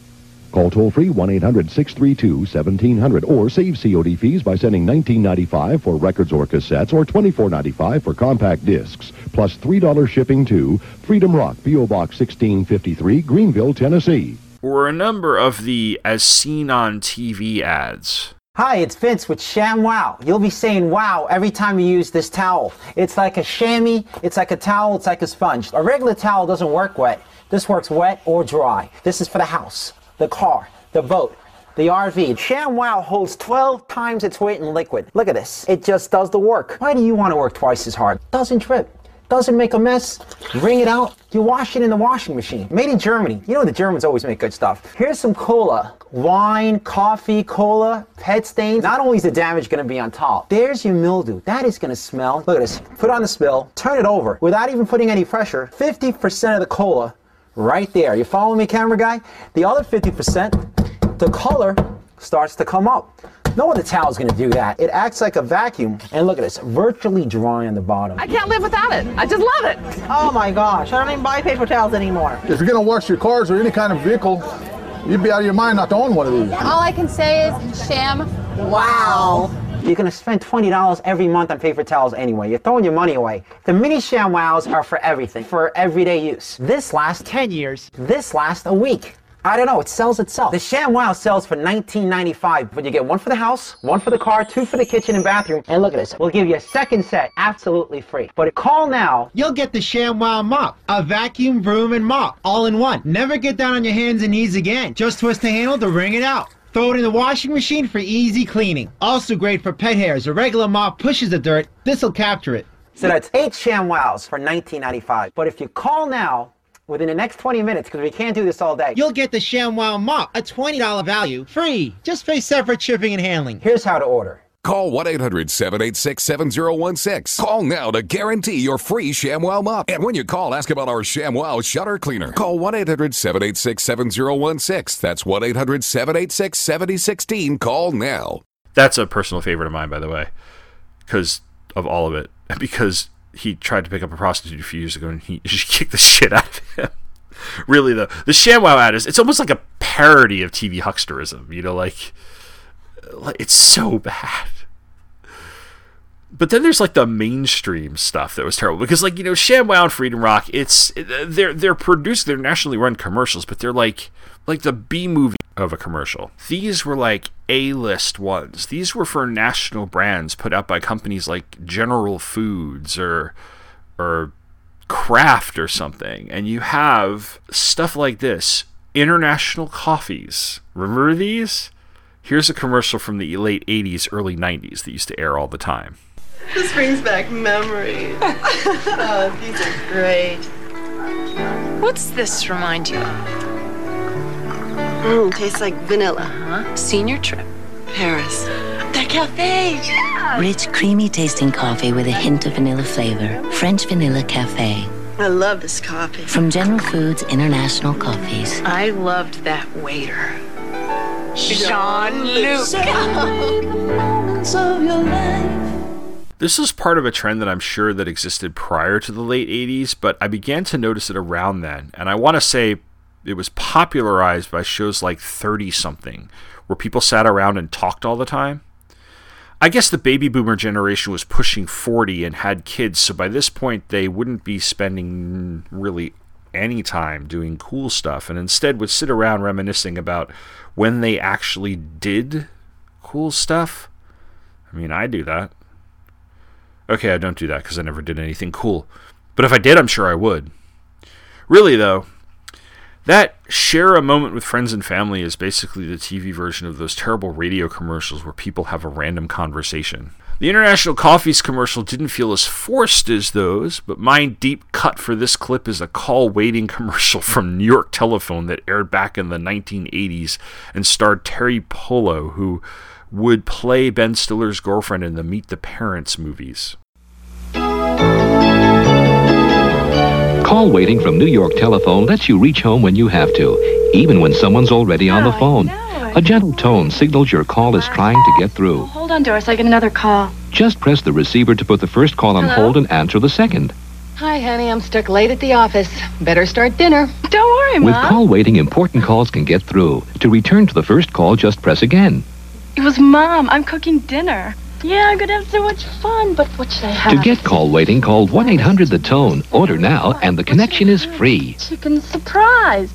Call toll-free 1-800-632-1700 or save COD fees by sending $19.95 for records or cassettes or $24.95 for compact discs, plus $3 shipping to Freedom Rock, P.O. Box 1653, Greenville, Tennessee. Or a number of the as seen on TV ads. Hi, it's Vince with ShamWow. You'll be saying wow every time you use this towel. It's like a chamois, it's like a towel, it's like a sponge. A regular towel doesn't work wet. This works wet or dry. This is for the house, the car, the boat, the RV. ShamWow holds 12 times its weight in liquid. Look at this. It just does the work. Why do you want to work twice as hard? Doesn't trip. Doesn't make a mess. Wring it out. You wash it in the washing machine. Made in Germany. You know the Germans always make good stuff. Here's some cola. Wine, coffee, cola, pet stains. Not only is the damage going to be on top, there's your mildew. That is going to smell. Look at this. Put on the spill. Turn it over. Without even putting any pressure, 50% of the cola right there. You following me, camera guy? The other 50%, the color starts to come up. No other towel is going to do that. It acts like a vacuum. And look at this, virtually dry on the bottom. I can't live without it. I just love it. Oh my gosh, I don't even buy paper towels anymore. If you're going to wash your cars or any kind of vehicle, you'd be out of your mind not to own one of these. All I can say is sham. Wow. You're going to spend $20 every month on paper towels anyway. You're throwing your money away. The mini ShamWows are for everything, for everyday use. This lasts 10 years. This lasts a week. I don't know, it sells itself. The ShamWow sells for $19.95, but you get one for the house, one for the car, two for the kitchen and bathroom, and look at this, we'll give you a second set absolutely free. But call now. You'll get the ShamWow mop, a vacuum, broom, and mop, all in one. Never get down on your hands and knees again. Just twist the handle to wring it out. Throw it in the washing machine for easy cleaning. Also great for pet hairs. A regular mop pushes the dirt. This'll capture it. So that's 8 ShamWows for $19.95. But if you call now, within the next 20 minutes, because we can't do this all day, you'll get the ShamWow mop, a $20 value, free. Just pay separate shipping and handling. Here's how to order. Call 1-800-786-7016. Call now to guarantee your free ShamWow mop. And when you call, ask about our ShamWow shutter cleaner. Call 1-800-786-7016. That's 1-800-786-7016. Call now. That's a personal favorite of mine, by the way, because of all of it. Because he tried to pick up a prostitute a few years ago, and he just kicked the shit out of him. Really, though, the ShamWow ad is, it's almost like a parody of TV hucksterism. You know, like it's so bad. But then there's like the mainstream stuff that was terrible, because, like, you know, ShamWow and Freedom Rock, it's they're produced, they're nationally run commercials, but they're like the B movie of a commercial. These were like A-list ones. These were for national brands put out by companies like General Foods or Kraft or something. And you have stuff like this. International coffees. Remember these? Here's a commercial from the late 80s, early 90s that used to air all the time. This brings back memories. Oh, these are great. What's this remind you of? Tastes like vanilla, huh? Senior trip. Paris. That cafe! Yeah. Rich, creamy-tasting coffee with a hint of vanilla flavor. French Vanilla Cafe. I love this coffee. From General Foods International Coffees. I loved that waiter. Jean-Luc. This is part of a trend that I'm sure that existed prior to the late 80s, but I began to notice it around then. And I want to say it was popularized by shows like 30-something, where people sat around and talked all the time. I guess the baby boomer generation was pushing 40 and had kids, so by this point they wouldn't be spending really any time doing cool stuff, and instead would sit around reminiscing about when they actually did cool stuff. I mean, I do that. Okay, I don't do that because I never did anything cool. But if I did, I'm sure I would. Really, though, that share a moment with friends and family is basically the TV version of those terrible radio commercials where people have a random conversation. The International Coffees commercial didn't feel as forced as those, but my deep cut for this clip is a call waiting commercial from New York Telephone that aired back in the 1980s and starred Terry Polo, who would play Ben Stiller's girlfriend in the Meet the Parents movies. Call waiting from New York Telephone lets you reach home when you have to, even when someone's already on the phone. A gentle tone signals your call is trying to get through. Oh, hold on, Doris, I get another call. Just press the receiver to put the first call on hold and answer the second. Hi, honey, I'm stuck late at the office. Better start dinner. Don't worry, Mom. With call waiting, important calls can get through. To return to the first call, just press again. It was Mom. I'm cooking dinner. Yeah, I'm going to have so much fun, but what should I have? To get call waiting, call 1-800-THE-TONE. Order now, and the connection is free. Chicken surprise.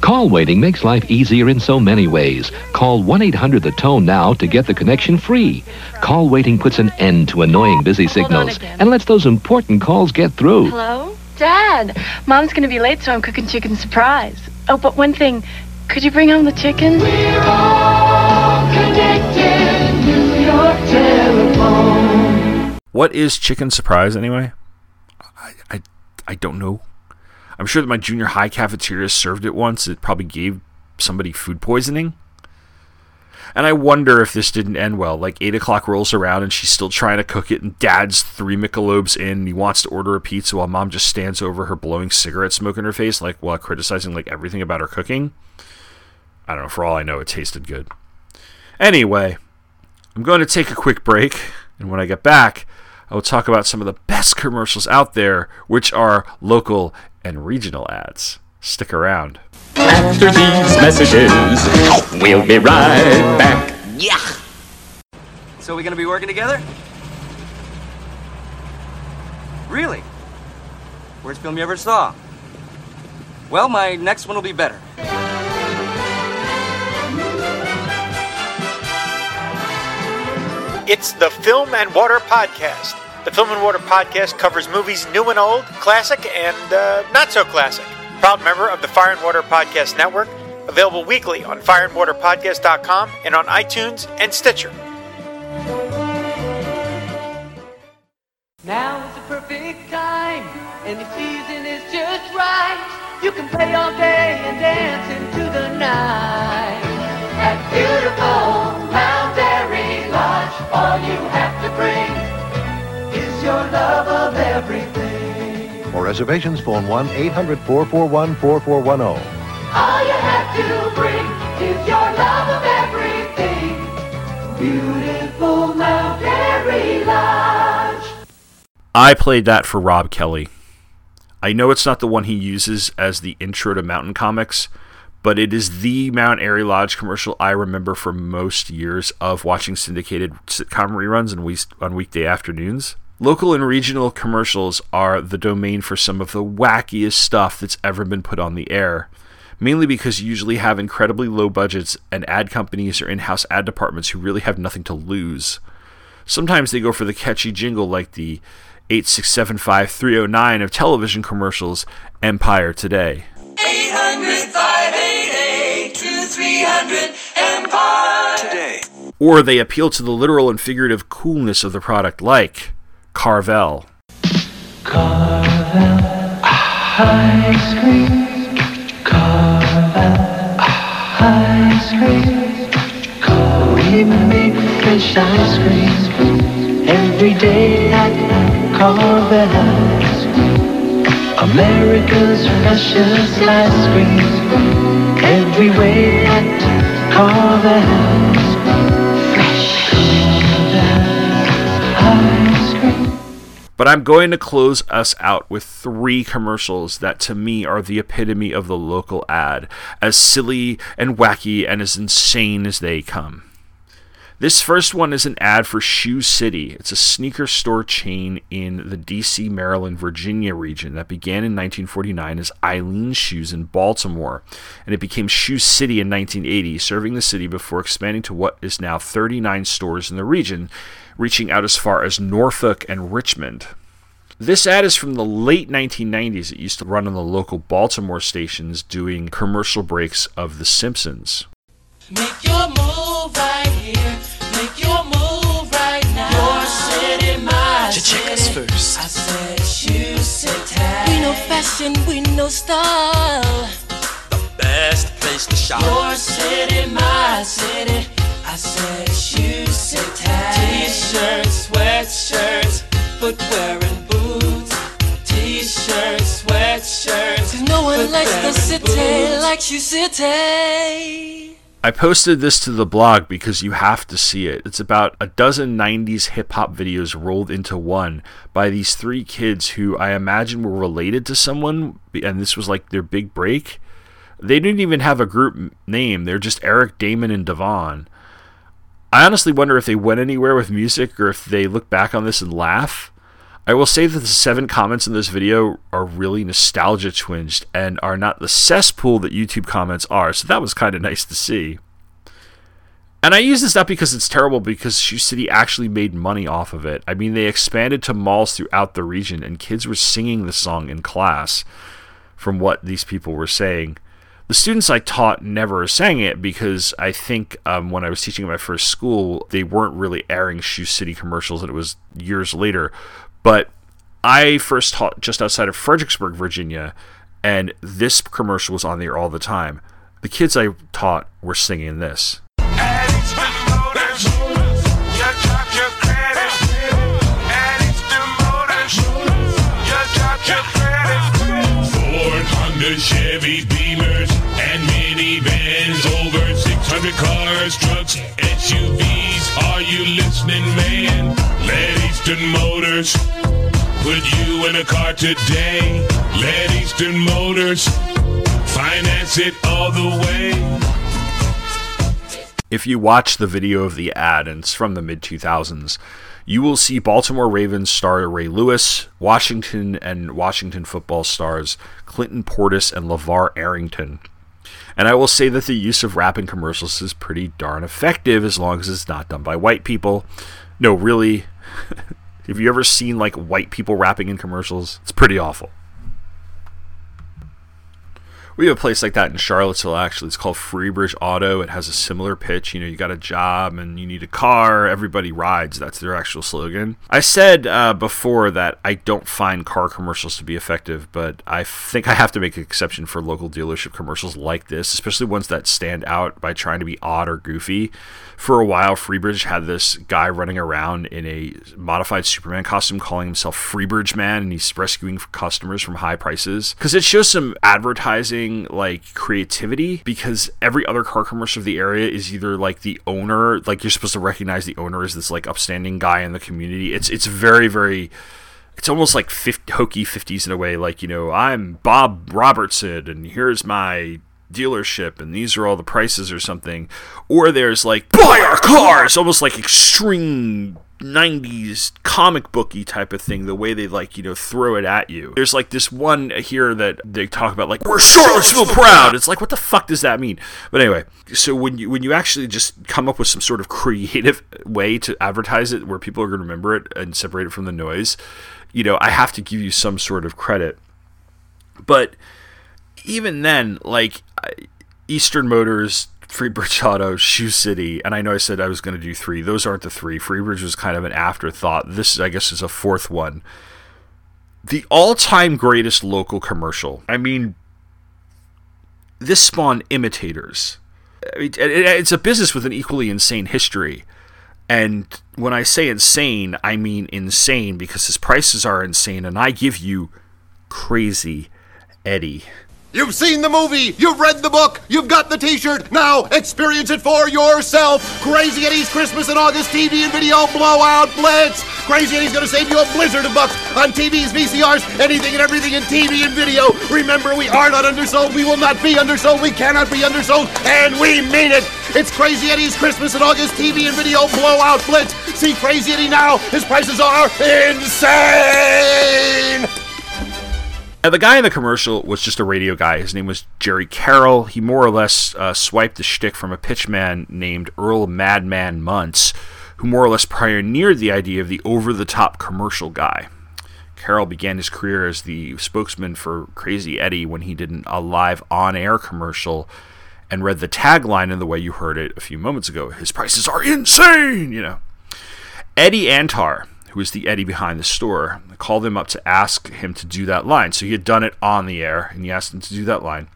Call waiting makes life easier in so many ways. Call 1-800-THE-TONE now to get the connection free. Call waiting puts an end to annoying busy signals and lets those important calls get through. Hello? Dad, Mom's going to be late, so I'm cooking chicken surprise. Oh, but one thing, could you bring home the chicken? We're all connected. What is chicken surprise anyway? I don't know. I'm sure that my junior high cafeteria served it once. It probably gave somebody food poisoning. And I wonder if this didn't end well. Like 8 o'clock rolls around and she's still trying to cook it, and Dad's 3 Michelobes in, and he wants to order a pizza while Mom just stands over her blowing cigarette smoke in her face, like while criticizing like everything about her cooking. I don't know. For all I know, it tasted good. Anyway, I'm going to take a quick break, and when I get back, I will talk about some of the best commercials out there, which are local and regional ads. Stick around. After these messages, we'll be right back. Yeah. So we're going to be working together? Really? Worst film you ever saw? Well, my next one will be better. It's the Film and Water Podcast. The Film and Water Podcast covers movies new and old, classic and not so classic. Proud member of the Fire and Water Podcast Network, available weekly on fireandwaterpodcast.com and on iTunes and Stitcher. Now's the perfect time, and the season is just right. You can play all day and dance into the night. At beautiful Mount Airy Lodge, all you have to bring is your love of everything. For reservations, phone 1-800-441-4410. All you have to bring is your love of everything. Beautiful Mount Airy Lodge. I played that for Rob Kelly. I know it's not the one he uses as the intro to Mountain Comics, but it is the Mount Airy Lodge commercial I remember for most years of watching syndicated sitcom reruns on weekday afternoons. Local and regional commercials are the domain for some of the wackiest stuff that's ever been put on the air, mainly because you usually have incredibly low budgets and ad companies or in-house ad departments who really have nothing to lose. Sometimes they go for the catchy jingle like the 8675309 of television commercials, Empire Today. 800-588-2300, Empire Today. Or they appeal to the literal and figurative coolness of the product, like Carvel. Carvel ice cream. Carvel ice cream. Cody made fresh ice cream every day at Carvel ice cream, America's freshest ice cream, every way at Carvel ice cream, fresh Carvel ice cream. But I'm going to close us out with three commercials that to me are the epitome of the local ad, as silly and wacky and as insane as they come. This first one is an ad for Shoe City. It's a sneaker store chain in the D.C., Maryland, Virginia region that began in 1949 as Eileen's Shoes in Baltimore, and it became Shoe City in 1980, serving the city before expanding to what is now 39 stores in the region, reaching out as far as Norfolk and Richmond. This ad is from the late 1990s. It used to run on the local Baltimore stations doing commercial breaks of The Simpsons. Make your move right here, make your move right now. Your city, my city. Check us first. I said Shoe City. We know fashion, we know style. The best place to shop. Your city, my city. I said Shoe City. T-shirts, sweatshirts, footwear and boots. T-shirts, sweatshirts. 'Cause no one likes the city like Shoe City. I posted this to the blog because you have to see it. It's about a dozen 90s hip-hop videos rolled into one by these three kids who I imagine were related to someone, and this was like their big break. They didn't even have a group name. They're just Eric, Damon, and Devon. I honestly wonder if they went anywhere with music or if they look back on this and laugh. I will say that the 7 comments in this video are really nostalgia-twinged and are not the cesspool that YouTube comments are, so that was kind of nice to see. And I use this not because it's terrible, because Shoe City actually made money off of it. I mean, they expanded to malls throughout the region, and kids were singing the song in class from what these people were saying. The students I taught never sang it because I think when I was teaching at my first school, they weren't really airing Shoe City commercials, and it was years later. But I first taught just outside of Fredericksburg, Virginia, and this commercial was on there all the time. The kids I taught were singing this. Chevy Beamers and minivans, over 600 cars, trucks, SUVs. Are you listening, man? Let Eastern Motors put you in a car today. Let Eastern Motors finance it all the way. If you watch the video of the ad, and it's from the mid-2000s, you will see Baltimore Ravens star Ray Lewis, Washington football stars Clinton Portis and LeVar Arrington. And I will say that the use of rap in commercials is pretty darn effective as long as it's not done by white people. No, really, have you ever seen like white people rapping in commercials? It's pretty awful. We have a place like that in Charlottesville, actually. It's called Freebridge Auto. It has a similar pitch. You know, you got a job and you need a car. Everybody rides. That's their actual slogan. I said before that I don't find car commercials to be effective, but I think I have to make an exception for local dealership commercials like this, especially ones that stand out by trying to be odd or goofy. For a while, Freebridge had this guy running around in a modified Superman costume calling himself Freebridge Man, and he's rescuing customers from high prices. Because it shows some advertising, like, creativity, because every other car commercial of the area is either like the owner, like you're supposed to recognize the owner as this like upstanding guy in the community. It's very, very, it's almost like hokey 50s in a way, like, you know, I'm Bob Robertson and here's my dealership and these are all the prices or something. Or there's like, buy our cars, almost like extreme 90s comic booky type of thing, the way they, like, you know, throw it at you. There's like this one here that they talk about, like, we're Charlottesville proud. It's like, what the fuck does that mean? But anyway, so when you actually just come up with some sort of creative way to advertise it where people are going to remember it and separate it from the noise, you know, I have to give you some sort of credit. But even then, like, Eastern Motors, Freebridge Auto, Shoe City, and I know I said I was going to do three. Those aren't the three. Freebridge was kind of an afterthought. This, I guess, is a fourth one. The all-time greatest local commercial. I mean, this spawned imitators. I mean, it's a business with an equally insane history. And when I say insane, I mean insane because his prices are insane, and I give you Crazy Eddie. You've seen the movie, you've read the book, you've got the t-shirt, now experience it for yourself. Crazy Eddie's Christmas in August TV and video blowout blitz. Crazy Eddie's gonna save you a blizzard of bucks on TVs, VCRs, anything and everything in TV and video. Remember, we are not undersold, we will not be undersold, we cannot be undersold, and we mean it. It's Crazy Eddie's Christmas in August TV and video blowout blitz. See Crazy Eddie now, his prices are insane. Now, the guy in the commercial was just a radio guy. His name was Jerry Carroll. He more or less swiped the shtick from a pitchman named Earl Madman Muntz, who more or less pioneered the idea of the over-the-top commercial guy. Carroll began his career as the spokesman for Crazy Eddie when he did a live on-air commercial and read the tagline in the way you heard it a few moments ago. His prices are insane, you know. Eddie Antar, who was the Eddie behind the store, I called him up to ask him to do that line. So he had done it on the air, and he asked him to do that line.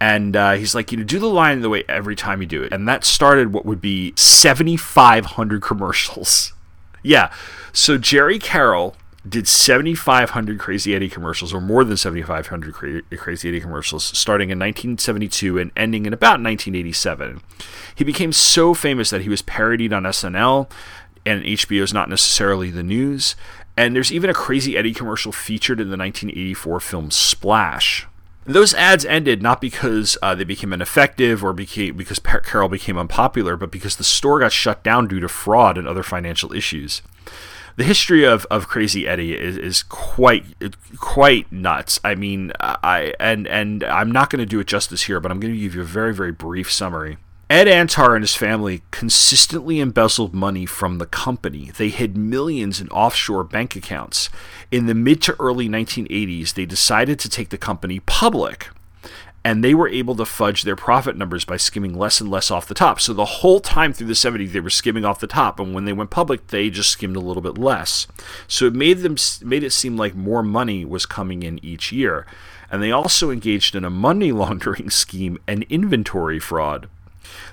And he's like, you know, do the line the way every time you do it. And that started what would be 7,500 commercials. Yeah, so Jerry Carroll did 7,500 Crazy Eddie commercials, or more than 7,500 Crazy Eddie commercials, starting in 1972 and ending in about 1987. He became so famous that he was parodied on SNL, and HBO's Not Necessarily the News. And there's even a Crazy Eddie commercial featured in the 1984 film Splash. And those ads ended not because they became ineffective or because Carroll became unpopular, but because the store got shut down due to fraud and other financial issues. The history of Crazy Eddie is quite nuts. I mean, I'm not going to do it justice here, but I'm going to give you a very, very brief summary. Ed Antar and his family consistently embezzled money from the company. They hid millions in offshore bank accounts. In the mid to early 1980s, they decided to take the company public, and they were able to fudge their profit numbers by skimming less and less off the top. So the whole time through the 70s, they were skimming off the top, and when they went public, they just skimmed a little bit less. So it made it seem like more money was coming in each year. And they also engaged in a money laundering scheme and inventory fraud.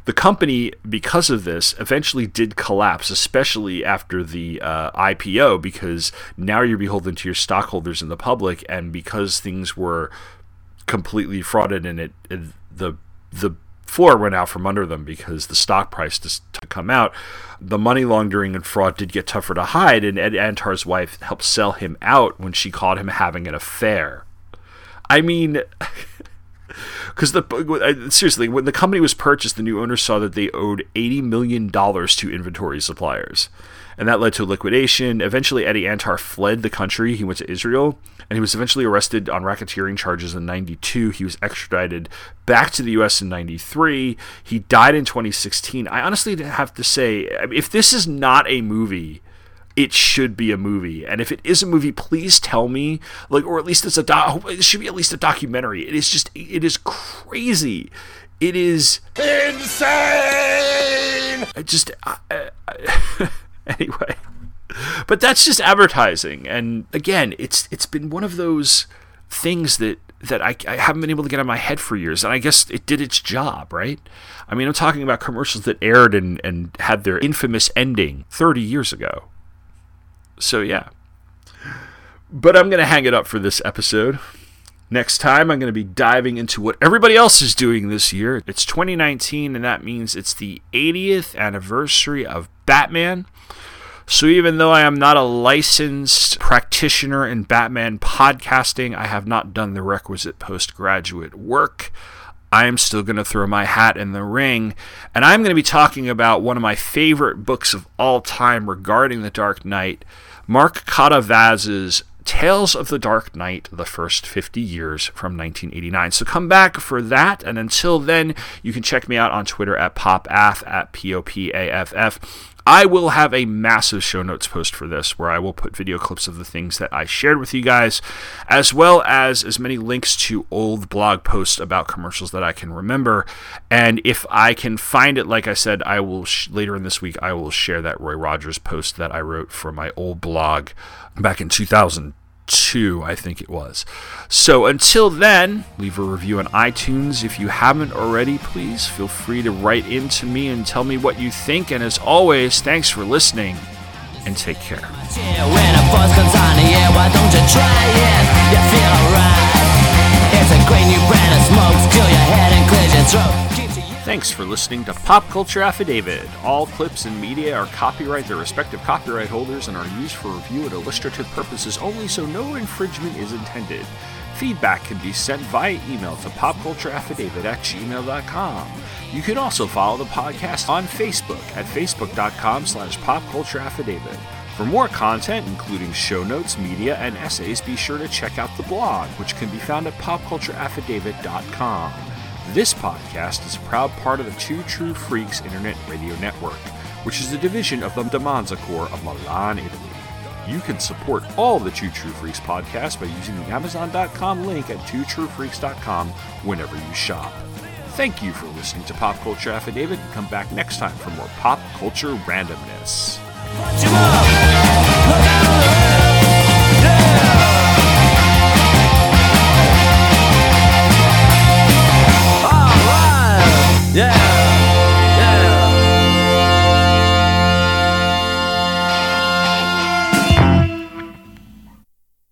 The company, because of this, eventually did collapse, especially after the IPO, because now you're beholden to your stockholders and the public, and because things were completely frauded and the floor went out from under them because the stock price to come out. The money laundering and fraud did get tougher to hide, and Ed Antar's wife helped sell him out when she caught him having an affair. I mean... Because seriously, when the company was purchased, the new owners saw that they owed $80 million to inventory suppliers. and that led to liquidation. Eventually, Eddie Antar fled the country. He went to Israel, and he was eventually arrested on racketeering charges in 92. He was extradited back to the U.S. in 93. He died in 2016. I honestly have to say, if this is not a movie, it should be a movie. And if it is a movie, please tell me. Like, or at least it's it should be at least a documentary. It is just, it is crazy. It is insane. Anyway, but that's just advertising. And again, it's been one of those things that I haven't been able to get out of my head for years. And I guess it did its job, right? I mean, I'm talking about commercials that aired and had their infamous ending 30 years ago. So yeah, but I'm going to hang it up for this episode. Next time, I'm going to be diving into what everybody else is doing this year. It's 2019, and that means it's the 80th anniversary of Batman. So even though I am not a licensed practitioner in Batman podcasting, I have not done the requisite postgraduate work. I am still going to throw my hat in the ring, and I'm going to be talking about one of my favorite books of all time regarding the Dark Knight, Mark Katavaz's Tales of the Dark Knight, The First 50 Years from 1989. So come back for that, and until then, you can check me out on Twitter at PopAff, at POPAFF. I will have a massive show notes post for this, where I will put video clips of the things that I shared with you guys, as well as many links to old blog posts about commercials that I can remember. And if I can find it, like I said, I will later in this week, I will share that Roy Rogers post that I wrote for my old blog back in 2002, I think it was. So until then, leave a review on iTunes if you haven't already. Please feel free to write in to me and tell me what you think. And as always, thanks for listening and take care. Thanks for listening to Pop Culture Affidavit. All clips and media are copyright their respective copyright holders and are used for review and illustrative purposes only, so no infringement is intended. Feedback can be sent via email to popcultureaffidavit@gmail.com. You can also follow the podcast on Facebook at facebook.com/popcultureaffidavit. For more content, including show notes, media, and essays, be sure to check out the blog, which can be found at popcultureaffidavit.com. This podcast is a proud part of the Two True Freaks Internet Radio Network, which is the division of the Manza Corps of Milan, Italy. You can support all the Two True Freaks podcasts by using the Amazon.com link at twotruefreaks.com whenever you shop. Thank you for listening to Pop Culture Affidavit, and come back next time for more pop culture randomness.